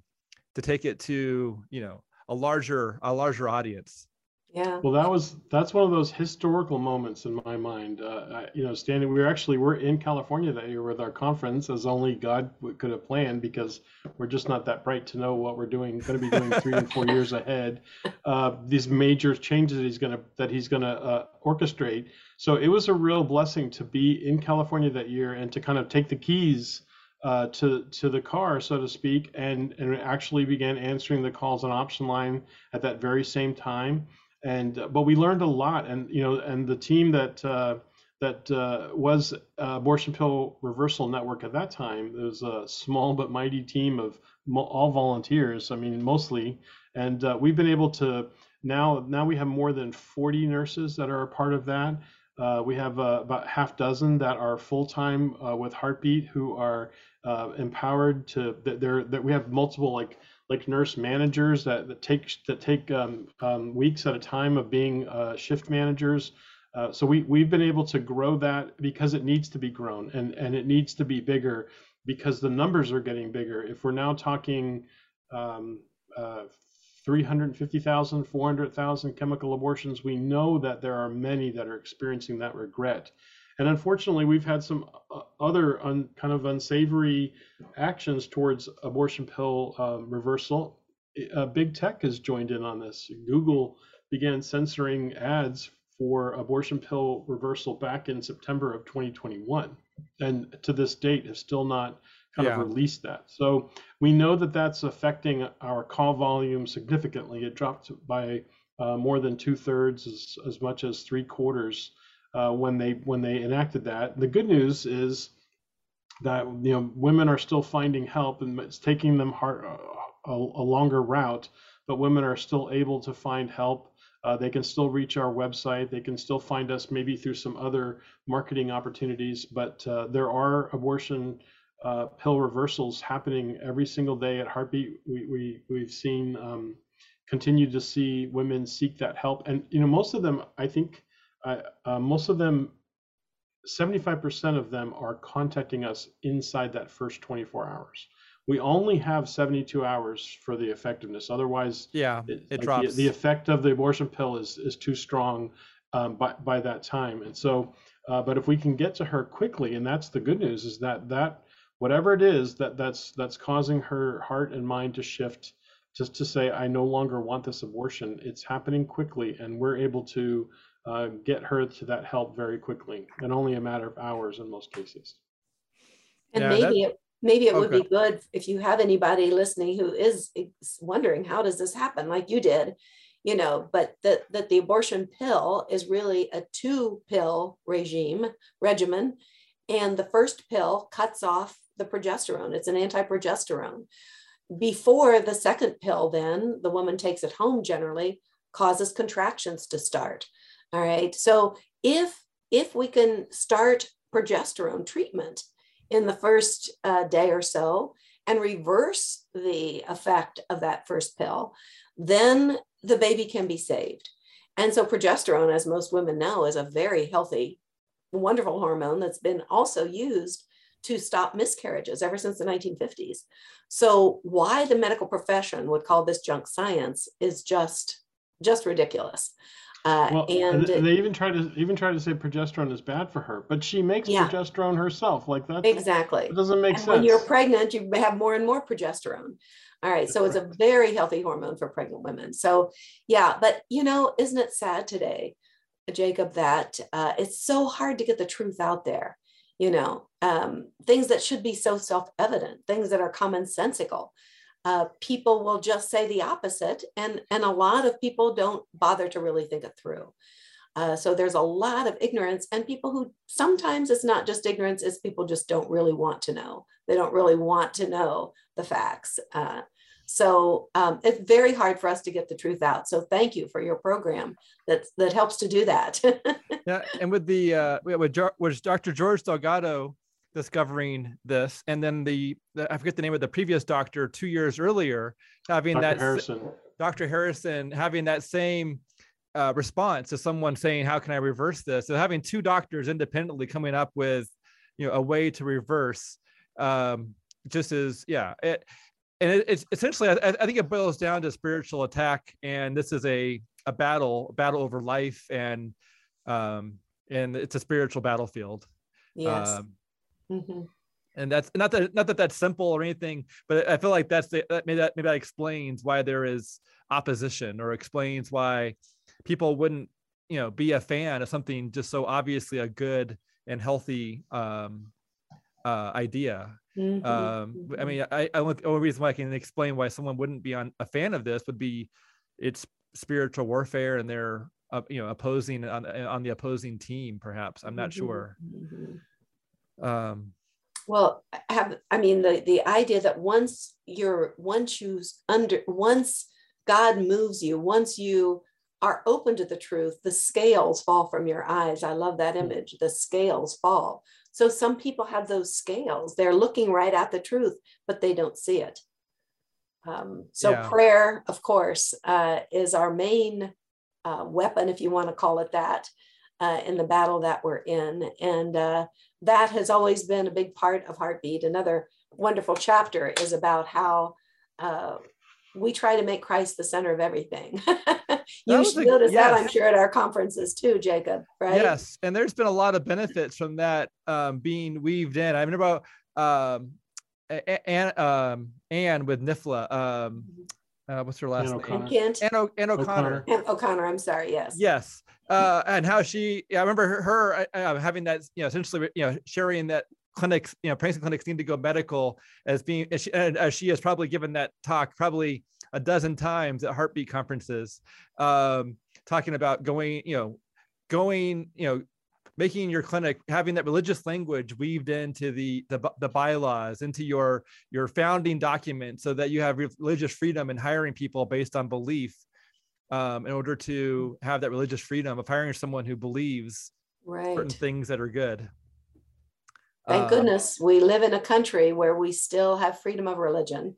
to take it to, you know, a larger, a larger audience. Yeah. Well, that was, that's one of those historical moments in my mind. Uh, I, you know, standing, we were actually, we're in California that year with our conference, as only God could have planned, because we're just not that bright to know what we're doing, going to be doing three and four years ahead. Uh, these major changes that he's going to, that he's going to uh, orchestrate. So it was a real blessing to be in California that year and to kind of take the keys uh, to to the car, so to speak, and, and actually began answering the calls on Option Line at that very same time. And uh, but we learned a lot, and you know, and the team that uh, that uh, was uh, Abortion Pill Reversal Network at that time, it was a small but mighty team of mo all volunteers. I mean, mostly, and uh, we've been able to now. Now we have more than forty nurses that are a part of that. Uh, we have uh, about half dozen that are full-time uh, with Heartbeat, who are uh, empowered to. They're, that we have multiple like like nurse managers that, that take that take um, um, weeks at a time of being uh, shift managers. Uh, so we we've been able to grow that because it needs to be grown, and and it needs to be bigger because the numbers are getting bigger. If we're now talking Um, uh, three hundred fifty thousand, four hundred thousand chemical abortions, we know that there are many that are experiencing that regret. And unfortunately, we've had some other un, kind of unsavory actions towards abortion pill uh, reversal. Uh, big tech has joined in on this. Google began censoring ads for abortion pill reversal back in September of twenty twenty-one, and to this date have still not kind yeah. of released that. So we know that that's affecting our call volume significantly. It dropped by uh, more than two thirds, as, as much as three quarters uh, when they when they enacted that. The good news is that, you know, women are still finding help, and it's taking them hard, a, a longer route, but women are still able to find help. Uh, they can still reach our website. They can still find us maybe through some other marketing opportunities, but uh, there are abortion Uh, pill reversals happening every single day at Heartbeat. We, we, we've seen, um, continue to see women seek that help. And, you know, most of them, I think, uh, uh, most of them, seventy-five percent of them are contacting us inside that first twenty-four hours. We only have seventy-two hours for the effectiveness. Otherwise, yeah, it, it like drops. The, the effect of the abortion pill is, is too strong um, by, by that time. And so, uh, but if we can get to her quickly, and that's the good news, is that that whatever it is that that's that's causing her heart and mind to shift, just to say, I no longer want this abortion. It's happening quickly, and we're able to uh, get her to that help very quickly, and only a matter of hours in most cases. And yeah, maybe it, maybe it okay. would be good if you have anybody listening who is wondering, how does this happen, like you did, you know, but that that the abortion pill is really a two pill regime regimen, and the first pill cuts off the progesterone. It's an anti-progesterone. Before the second pill, then the woman takes it home, generally causes contractions to start. All right. So if if we can start progesterone treatment in the first uh, day or so and reverse the effect of that first pill, then the baby can be saved. And so progesterone, as most women know, is a very healthy, wonderful hormone that's been also used to stop miscarriages ever since the nineteen fifties. So why the medical profession would call this junk science is just just ridiculous. Uh, well, and they, they even try to even try to say progesterone is bad for her, but she makes yeah. progesterone herself. Like that exactly it doesn't make and sense. When you're pregnant, you have more and more progesterone. All right, so it's a very healthy hormone for pregnant women. So yeah, but you know, isn't it sad today, Jacob, that uh, it's so hard to get the truth out there? You know, um, things that should be so self-evident, things that are commonsensical. Uh, people will just say the opposite, and, and a lot of people don't bother to really think it through. Uh, so there's a lot of ignorance, and people who sometimes it's not just ignorance, it's people just don't really want to know. They don't really want to know the facts. Uh, So um, it's very hard for us to get the truth out. So thank you for your program that that helps to do that. Yeah, and with the uh, with was Doctor George Delgado discovering this, and then the, the I forget the name of the previous doctor two years earlier having Doctor that Harrison. Doctor Harrison having that same uh, response to someone saying, "How can I reverse this?" So having two doctors independently coming up with, you know, a way to reverse um, just as yeah. It, And it, it's essentially, I, I think it boils down to spiritual attack, and this is a a battle, a battle over life, and um, and it's a spiritual battlefield. Yes. Um, mm-hmm. And that's not that not that that's simple or anything, but I feel like that's the, that maybe that maybe that explains why there is opposition, or explains why people wouldn't, you know, be a fan of something just so obviously a good and healthy um, uh, idea. Mm-hmm. Um, I mean, I, I the only reason why I can explain why someone wouldn't be on a fan of this would be it's spiritual warfare, and they're uh, you know opposing on on the opposing team. Perhaps I'm not mm-hmm. sure. Mm-hmm. Um, well, I have I mean the the idea that once you're once you under once God moves you, once you are open to the truth, the scales fall from your eyes. I love that image. The scales fall. So some people have those scales. They're looking right at the truth, but they don't see it. Um, so yeah. Prayer, of course, uh, is our main uh, weapon, if you want to call it that, uh, in the battle that we're in. And uh, that has always been a big part of Heartbeat. Another wonderful chapter is about how uh, we try to make Christ the center of everything. You should notice yes. that, I'm sure, at our conferences too, Jacob, right? Yes, and there's been a lot of benefits from that um, being weaved in. I remember um, Anne, um, Anne with NIFLA, um, uh, what's her last Anne name? Kent. Anne, o- Anne O'Connor. Anne O'Connor, I'm sorry, yes. Yes, uh, and how she, yeah, I remember her, her uh, having that, you know, essentially, you know, sharing that clinics, you know, pregnancy clinics need to go medical as being, as she, as she has probably given that talk, probably a dozen times at Heartbeat conferences, um, talking about going, you know, going, you know, making your clinic, having that religious language weaved into the, the, the bylaws, into your, your founding document, so that you have religious freedom in hiring people based on belief, um, in order to have that religious freedom of hiring someone who believes right. certain things that are good. Thank goodness we live in a country where we still have freedom of religion,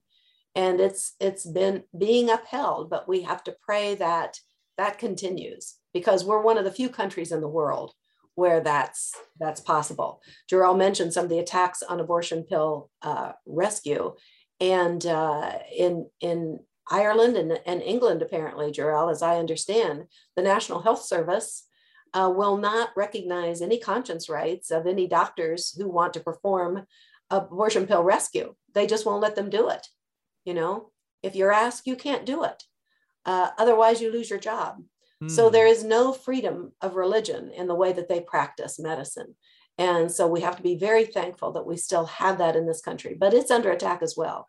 and it's it's been being upheld, but we have to pray that that continues, because we're one of the few countries in the world where that's that's possible. Jor-El mentioned some of the attacks on abortion pill uh, rescue, and uh, in in Ireland and, and England, apparently, Jor-El, as I understand, the National Health Service Uh, will not recognize any conscience rights of any doctors who want to perform abortion pill rescue. They just won't let them do it. You know, if you're asked, you can't do it. Uh, otherwise, you lose your job. Mm. So there is no freedom of religion in the way that they practice medicine. And so we have to be very thankful that we still have that in this country, but it's under attack as well.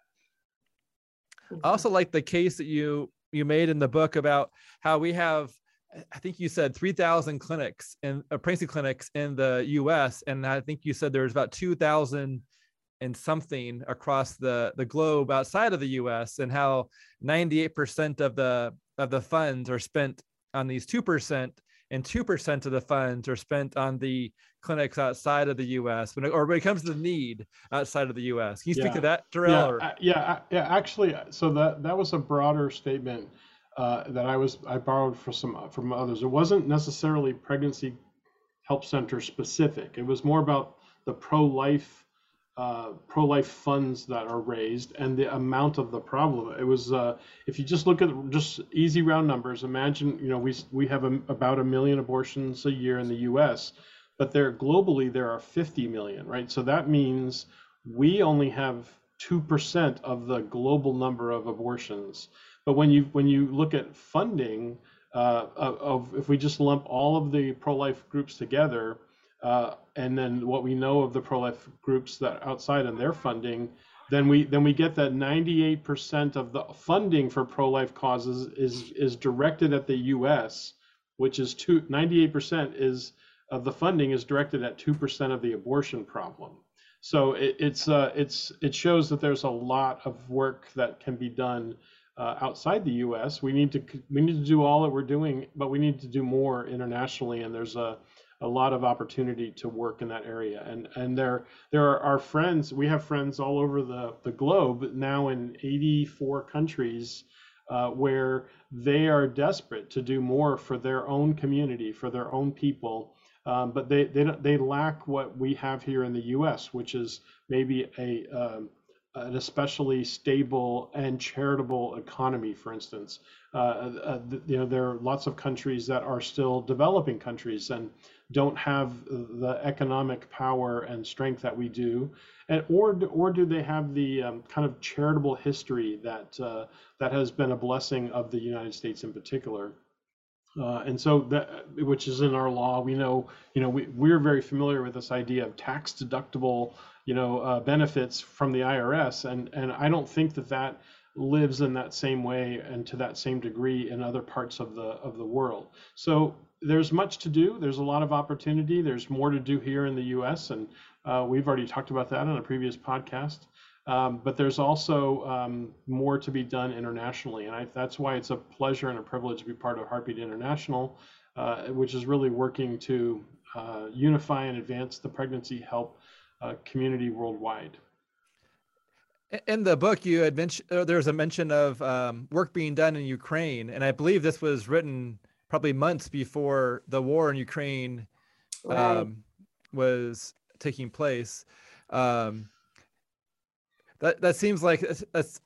I also like the case that you you made in the book about how we have, I think you said three thousand clinics and uh, pregnancy clinics in the U S. And I think you said there's about two thousand and something across the, the globe outside of the U S, and how ninety-eight percent of the, of the funds are spent on these two percent, and two percent of the funds are spent on the clinics outside of the U S, when, or when it comes to the need outside of the U S. Can you yeah. speak to that, Jor-El? Yeah, I, yeah, I, yeah, actually, so that, that was a broader statement. Uh, that I was I borrowed from some from others. It wasn't necessarily pregnancy help center specific. It was more about the pro-life uh, pro-life funds that are raised and the amount of the problem. It was uh, if you just look at just easy round numbers. Imagine you know we we have a, about a million abortions a year in the U S, but there globally there are fifty million, right? So that means we only have two percent of the global number of abortions. But when you when you look at funding, uh, of, of if we just lump all of the pro-life groups together, uh, and then what we know of the pro-life groups that outside and their funding, then we then we get that ninety-eight percent of the funding for pro-life causes is is directed at the U S, which is two, ninety-eight percent is of the funding is directed at two percent of the abortion problem. So it, it's uh, it's it shows that there's a lot of work that can be done uh, outside the U S. We need to we need to do all that we're doing, but we need to do more internationally. And there's a a lot of opportunity to work in that area. And and there there are our friends. We have friends all over the the globe now in eighty-four countries. Uh, where they are desperate to do more for their own community, for their own people, um, but they they don't, they lack what we have here in the U S, which is maybe a um, an especially stable and charitable economy. For instance, uh, uh, you know, there are lots of countries that are still developing countries and don't have the economic power and strength that we do, and or or do they have the um, kind of charitable history that uh, that has been a blessing of the United States in particular, uh, and so that which is in our law. We know, you know, we we're very familiar with this idea of tax deductible, you know, uh, benefits from the I R S, and and I don't think that that lives in that same way and to that same degree in other parts of the of the world. So there's much to do. There's a lot of opportunity. There's more to do here in the U S, and uh, we've already talked about that on a previous podcast. Um, but there's also um, more to be done internationally, and I, that's why it's a pleasure and a privilege to be part of Heartbeat International, uh, which is really working to uh, unify and advance the pregnancy help uh, community worldwide. In the book, you had mentioned uh, there was a mention of um, work being done in Ukraine, and I believe this was written probably months before the war in Ukraine um, right. was taking place. Um, that that seems like that's, that's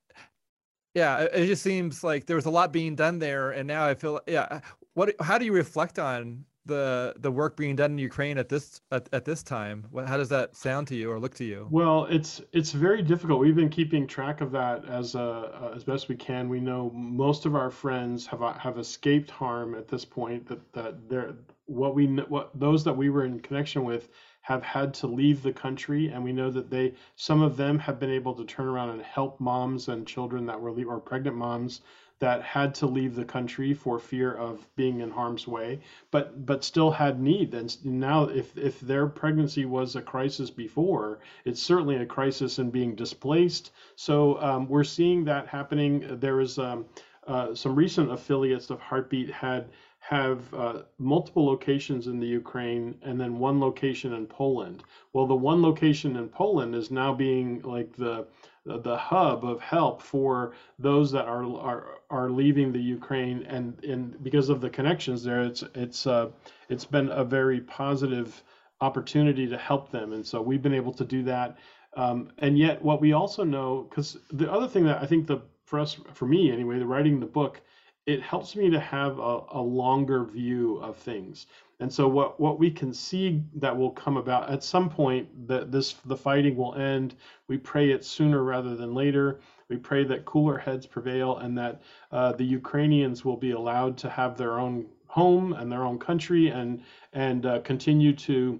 yeah. It, it just seems like there was a lot being done there, and now I feel yeah. What? How do you reflect on the the work being done in Ukraine at this at, at this time? What, how does that sound to you or look to you? Well, it's it's very difficult. We've been keeping track of that as uh, as best we can. We know most of our friends have have escaped harm at this point. That that they're what we what those that we were in connection with have had to leave the country, and we know that they some of them have been able to turn around and help moms and children that were or pregnant moms that had to leave the country for fear of being in harm's way, but but still had need. And now if, if their pregnancy was a crisis before, it's certainly a crisis in being displaced. So um, we're seeing that happening. There is um, uh, some recent affiliates of Heartbeat had have uh, multiple locations in the Ukraine and then one location in Poland. Well, the one location in Poland is now being like the the hub of help for those that are are are leaving the Ukraine, and and because of the connections there, it's it's uh, it's been a very positive opportunity to help them, and so we've been able to do that. Um, and yet, what we also know, because the other thing that I think the for us for me anyway, the writing the book, it helps me to have a, a longer view of things. And so what, what we can see that will come about at some point, that this the fighting will end. We pray it sooner rather than later. We pray that cooler heads prevail and that uh, the Ukrainians will be allowed to have their own home and their own country and and uh, continue to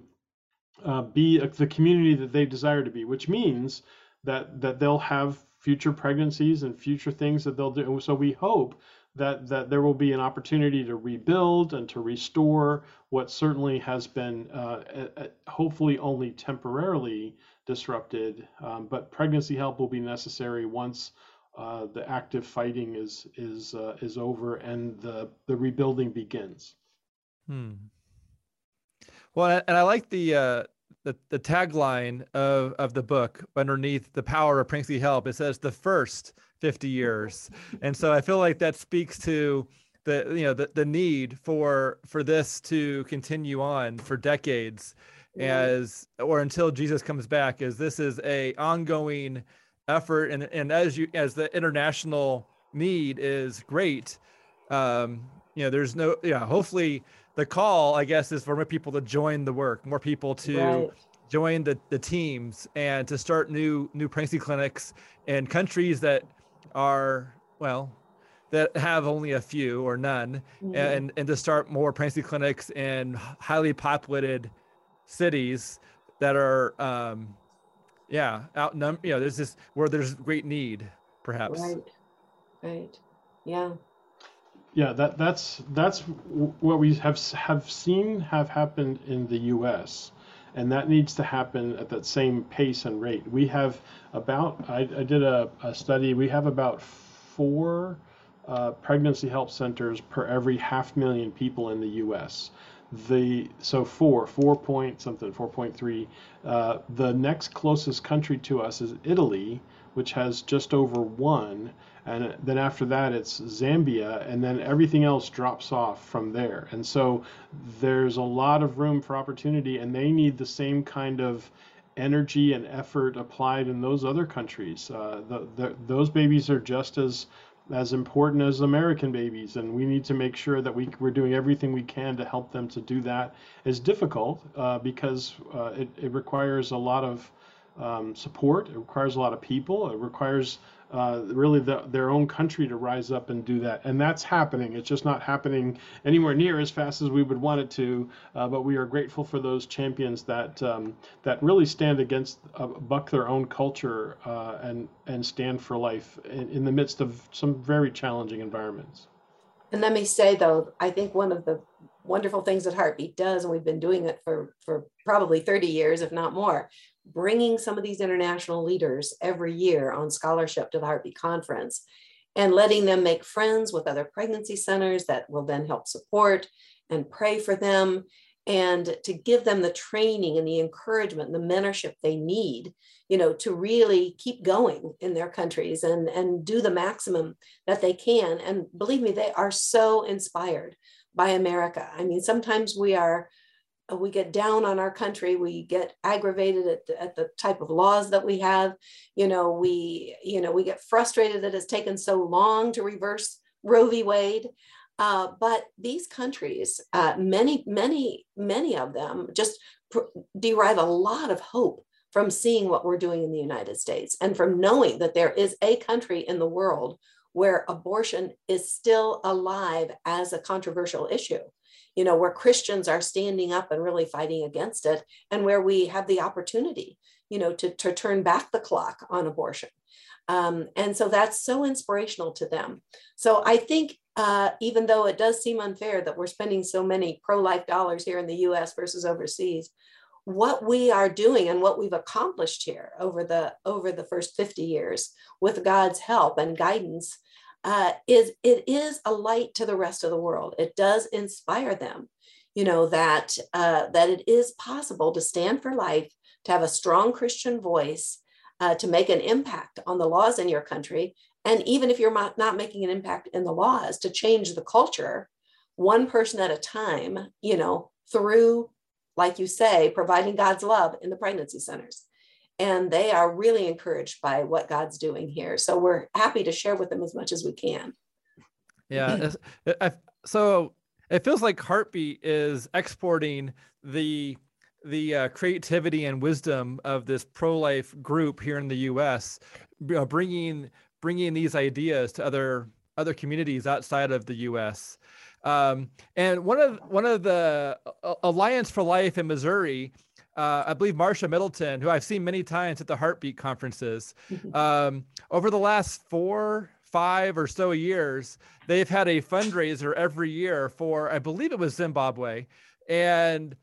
uh, be a, the community that they desire to be, which means that that they'll have future pregnancies and future things that they'll do. So we hope that that there will be an opportunity to rebuild and to restore what certainly has been uh, a, a hopefully only temporarily disrupted, um, but pregnancy help will be necessary once uh, the active fighting is is uh, is over and the the rebuilding begins. Hmm. Well, and I like the uh, the, the tagline of of the book underneath The Power of Pregnancy Help. It says the first fifty years. And so I feel like that speaks to the, you know, the, the need for, for this to continue on for decades as, or until Jesus comes back, as this is a ongoing effort. And, and as you, as the international need is great, um, you know, there's no, yeah, hopefully the call, I guess, is for more people to join the work, more people to right. join the, the teams and to start new, new pregnancy clinics in countries that are, well, that have only a few or none, mm-hmm. and, and to start more pregnancy clinics in highly populated cities that are, um, yeah, outnumbered, you know, there's this, where there's great need, perhaps. Right, right, yeah. Yeah, that, that's, that's what we have, have seen have happened in the U S, and that needs to happen at that same pace and rate. We have about, I, I did a, a study, we have about four uh, pregnancy help centers per every half million people in the U S The so four, four point something, four point three. Uh, the next closest country to us is Italy, which has just over one, and then after that it's Zambia, and then everything else drops off from there. And so there's a lot of room for opportunity, and they need the same kind of energy and effort applied in those other countries. Uh, the, the, those babies are just as as important as American babies, and we need to make sure that we, we're doing everything we can to help them to do that. It's difficult uh, because uh, it, it requires a lot of um, support, it requires a lot of people, it requires uh, really the, their own country to rise up and do that, and that's happening. It's just not happening anywhere near as fast as we would want it to, uh, but we are grateful for those champions that um, that really stand against, uh, buck their own culture uh, and and stand for life in, in the midst of some very challenging environments. And let me say, though, I think one of the wonderful things that Heartbeat does, and we've been doing it for, for probably thirty years, if not more, bringing some of these international leaders every year on scholarship to the Heartbeat Conference and letting them make friends with other pregnancy centers that will then help support and pray for them, and to give them the training and the encouragement and the mentorship they need, you know, to really keep going in their countries and, and do the maximum that they can. And believe me, they are so inspired by America. I mean, sometimes we are, we get down on our country, we get aggravated at the, at the type of laws that we have, you know, we, you know, we get frustrated that it's taken so long to reverse Roe v. Wade. Uh, but these countries, uh, many, many, many of them just pr- derive a lot of hope from seeing what we're doing in the United States, and from knowing that there is a country in the world where abortion is still alive as a controversial issue, you know, where Christians are standing up and really fighting against it, and where we have the opportunity, you know, to, to turn back the clock on abortion. Um, and so that's so inspirational to them. So I think Uh, even though it does seem unfair that we're spending so many pro-life dollars here in the U S versus overseas, what we are doing and what we've accomplished here over the over the first fifty years with God's help and guidance, uh, is it is a light to the rest of the world. It does inspire them, you know, that uh, that it is possible to stand for life, to have a strong Christian voice, uh, to make an impact on the laws in your country. And even if you're not making an impact in the laws, to change the culture, one person at a time, you know, through, like you say, providing God's love in the pregnancy centers. And they are really encouraged by what God's doing here. So we're happy to share with them as much as we can. Yeah. So it feels like Heartbeat is exporting the the uh, creativity and wisdom of this pro-life group here in the U S, uh, bringing bringing these ideas to other other communities outside of the U S. Um, and one of one of the Alliance for Life in Missouri, uh, I believe Marsha Middleton, who I've seen many times at the Heartbeat conferences, um, over the last four, five or so years, they've had a fundraiser every year for, I believe it was Zimbabwe. And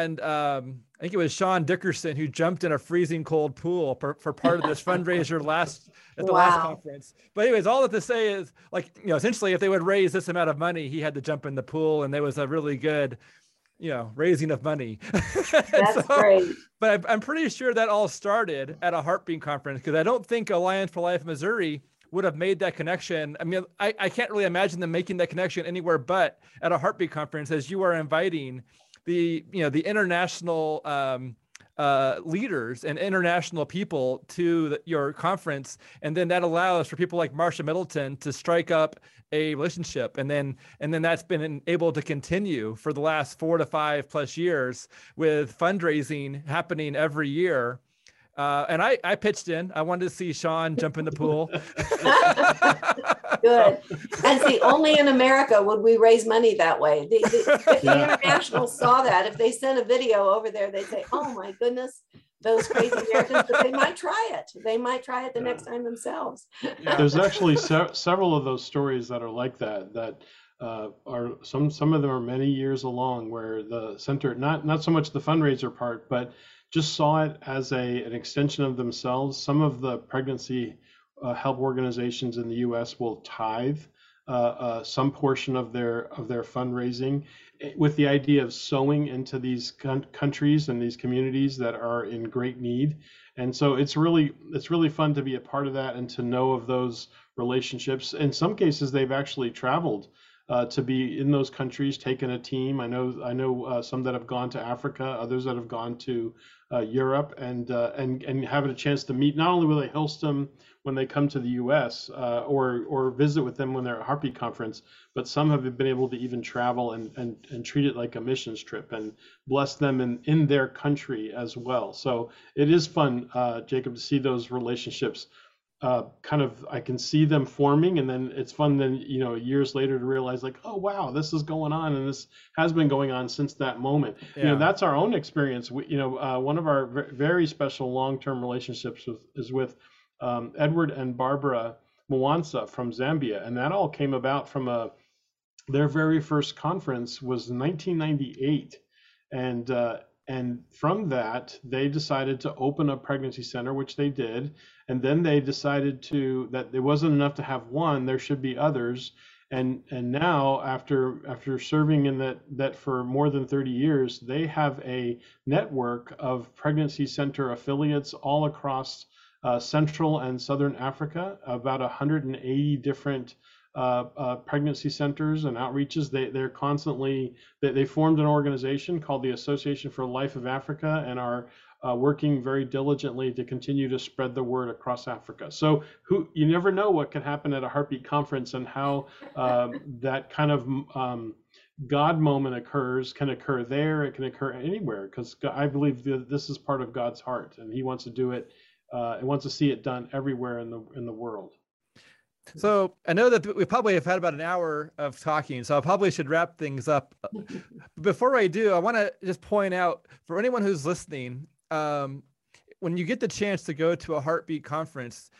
And um, I think it was Sean Dickerson who jumped in a freezing cold pool for, for part of this fundraiser last at the wow. last conference. But anyways, all that to say is, like, you know, essentially if they would raise this amount of money, he had to jump in the pool, and there was a really good, you know, raising of money. That's so great. But I, I'm pretty sure that all started at a Heartbeat conference, because I don't think Alliance for Life Missouri would have made that connection. I mean, I, I can't really imagine them making that connection anywhere but at a Heartbeat conference, as you are inviting the, you know, the international um, uh, leaders and international people to the, your conference. And then that allows for people like Marsha Middleton to strike up a relationship. And then, and then that's been able to continue for the last four to five plus years with fundraising happening every year. Uh, and I, I pitched in. I wanted to see Sean jump in the pool. Good. And see, only in America would we raise money that way. The, the, if yeah. the internationals saw that, if they sent a video over there, they'd say, oh my goodness, those crazy Americans, but they might try it. They might try it the yeah. next time themselves. Yeah. There's actually se- several of those stories that are like that, that uh, are some some of them are many years along, where the center, not not so much the fundraiser part, but just saw it as a an extension of themselves. Some of the pregnancy uh, help organizations in the U S will tithe uh, uh, some portion of their of their fundraising, with the idea of sowing into these con- countries and these communities that are in great need. And so it's really it's really fun to be a part of that and to know of those relationships. In some cases, they've actually traveled uh, to be in those countries, taken a team. I know I know uh, some that have gone to Africa, others that have gone to uh, Europe, and uh, and and have a chance to meet. Not only will they host them when they come to the U S uh, or or visit with them when they're at Heartbeat Conference, but some have been able to even travel and and and treat it like a missions trip and bless them in in their country as well. So it is fun, uh, Jacob, to see those relationships. Uh, kind of, I can see them forming, and then it's fun then, you know, years later to realize like, oh, wow, this is going on, and this has been going on since that moment. Yeah. You know, that's our own experience. We, you know, uh, one of our very special long-term relationships with, is with um, Edward and Barbara Mwanza from Zambia, and that all came about from a, their very first conference was nineteen ninety-eight, and uh, And from that, they decided to open a pregnancy center, which they did. And then they decided to that it wasn't enough to have one; there should be others. And and now, after after serving in that that for more than thirty years, they have a network of pregnancy center affiliates all across uh, Central and Southern Africa. About one hundred eighty different Uh, uh, pregnancy centers and outreaches. They, they're constantly, they, they formed an organization called the Association for Life of Africa, and are uh, working very diligently to continue to spread the word across Africa. So who you never know what can happen at a Heartbeat Conference, and how uh, that kind of um, God moment occurs, can occur there, it can occur anywhere, because I believe that this is part of God's heart, and he wants to do it, uh, he wants to see it done everywhere in the in the world. So I know that we probably have had about an hour of talking, so I probably should wrap things up. Before I do, I want to just point out for anyone who's listening, um, when you get the chance to go to a Heartbeat conference,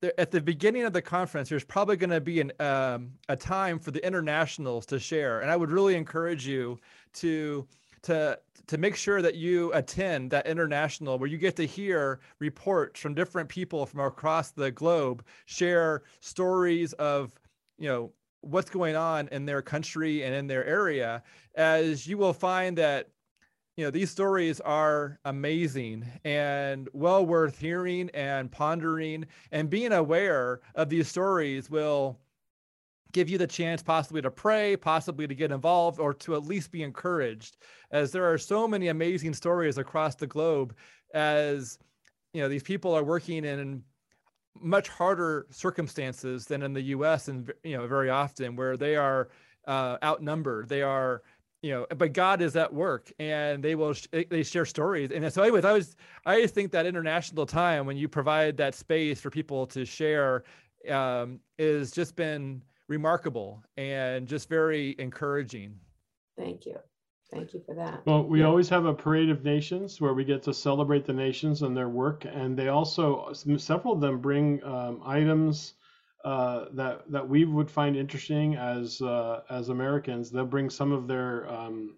there, at the beginning of the conference, there's probably going to be an, um, a time for the internationals to share. And I would really encourage you to to to make sure that you attend that international, where you get to hear reports from different people from across the globe, share stories of, you know, what's going on in their country and in their area, as you will find that, you know, these stories are amazing and well worth hearing and pondering, and being aware of these stories will give you the chance possibly to pray, possibly to get involved, or to at least be encouraged, as there are so many amazing stories across the globe, as, you know, these people are working in much harder circumstances than in the U S, and, you know, very often where they are uh, outnumbered, they are, you know, but God is at work, and they will, sh- they share stories. And so anyways, I was, I just think that international time, when you provide that space for people to share, um, is just been remarkable and just very encouraging. Thank you. Thank you for that. Well, we yeah. always have a parade of nations where we get to celebrate the nations and their work. And they also, several of them bring um, items uh, that, that we would find interesting as, uh, as Americans. They'll bring some of their um,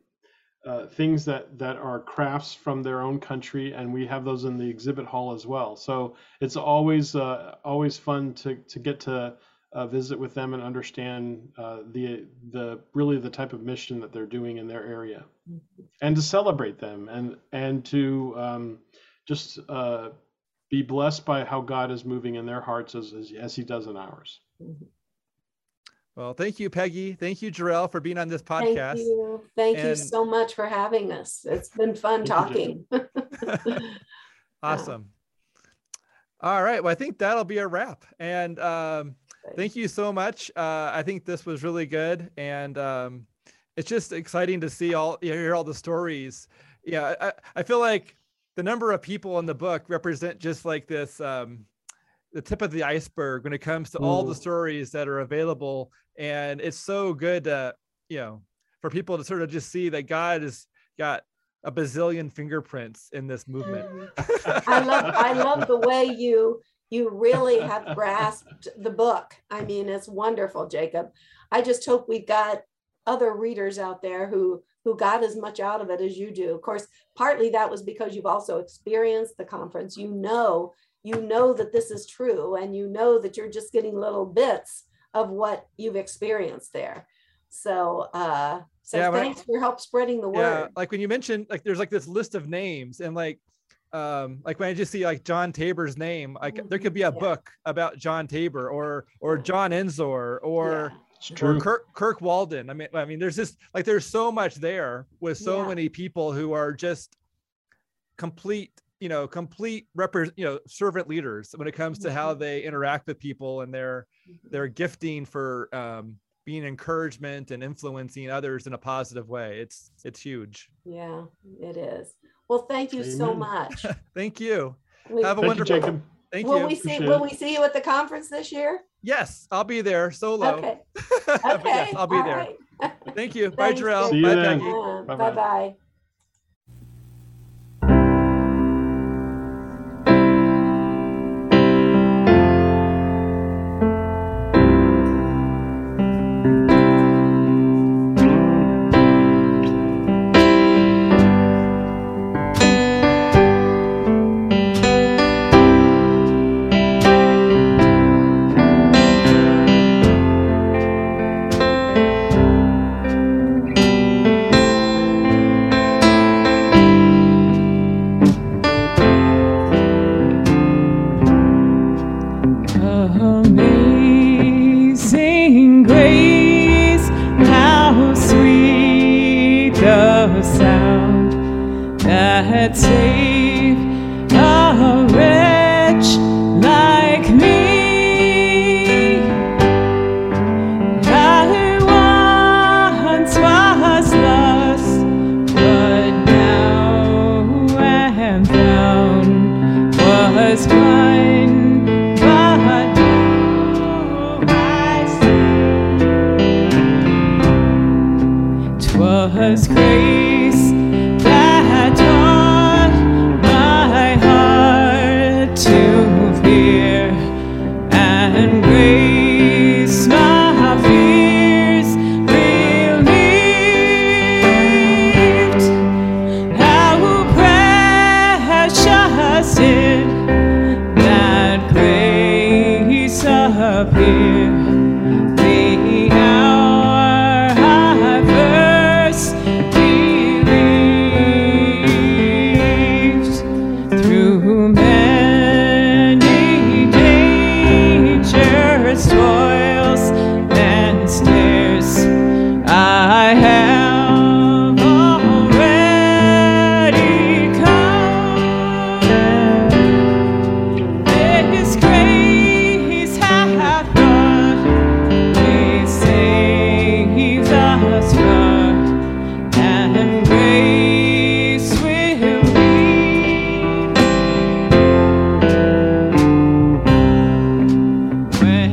uh, things that, that are crafts from their own country. And we have those in the exhibit hall as well. So it's always, uh, always fun to, to get to Uh, visit with them and understand uh, the the really the type of mission that they're doing in their area, and to celebrate them, and and to um, just uh, be blessed by how God is moving in their hearts as, as as He does in ours. Well, thank you, Peggy. Thank you, Jor-El, for being on this podcast. Thank you. Thank and... you so much for having us. It's been fun talking. Awesome. Yeah. All right. Well, I think that'll be a wrap. And um, thank you so much. Uh, I think this was really good, and um, it's just exciting to see all, you know, hear all the stories. Yeah, I, I feel like the number of people in the book represent just like this, um, the tip of the iceberg when it comes to all the stories that are available. And it's so good to, you know, for people to sort of just see that God has got a bazillion fingerprints in this movement. I love, I love the way you You really have grasped the book. I mean, it's wonderful, Jacob. I just hope we've got other readers out there who, who got as much out of it as you do. Of course, partly that was because you've also experienced the conference. You know, you know that this is true, and you know that you're just getting little bits of what you've experienced there. So, uh, so yeah, thanks I, for help spreading the yeah, word. Like when you mentioned, like there's like this list of names, and like, um, like when I just see like John Tabor's name, like mm-hmm. there could be a yeah. book about John Tabor or or John Enzor or, yeah. or Kirk, Kirk Walden. I mean, I mean, there's just like there's so much there with so yeah. many people who are just complete, you know, complete repre- you know, servant leaders when it comes to mm-hmm. how they interact with people and their their gifting for. Um, being encouragement and influencing others in a positive way. It's, it's huge. Yeah, it is. Well, thank you Amen. so much. Thank you. We, Have a thank wonderful, you, Jacob. Thank will you. We see, will we see you at the conference this year? Yes, I'll be there solo. Okay. okay. yes, I'll be All there. Right. Thank you. Bye, Jor-El. Bye, Peggy. Um, Bye-bye. Bye-bye.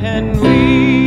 And we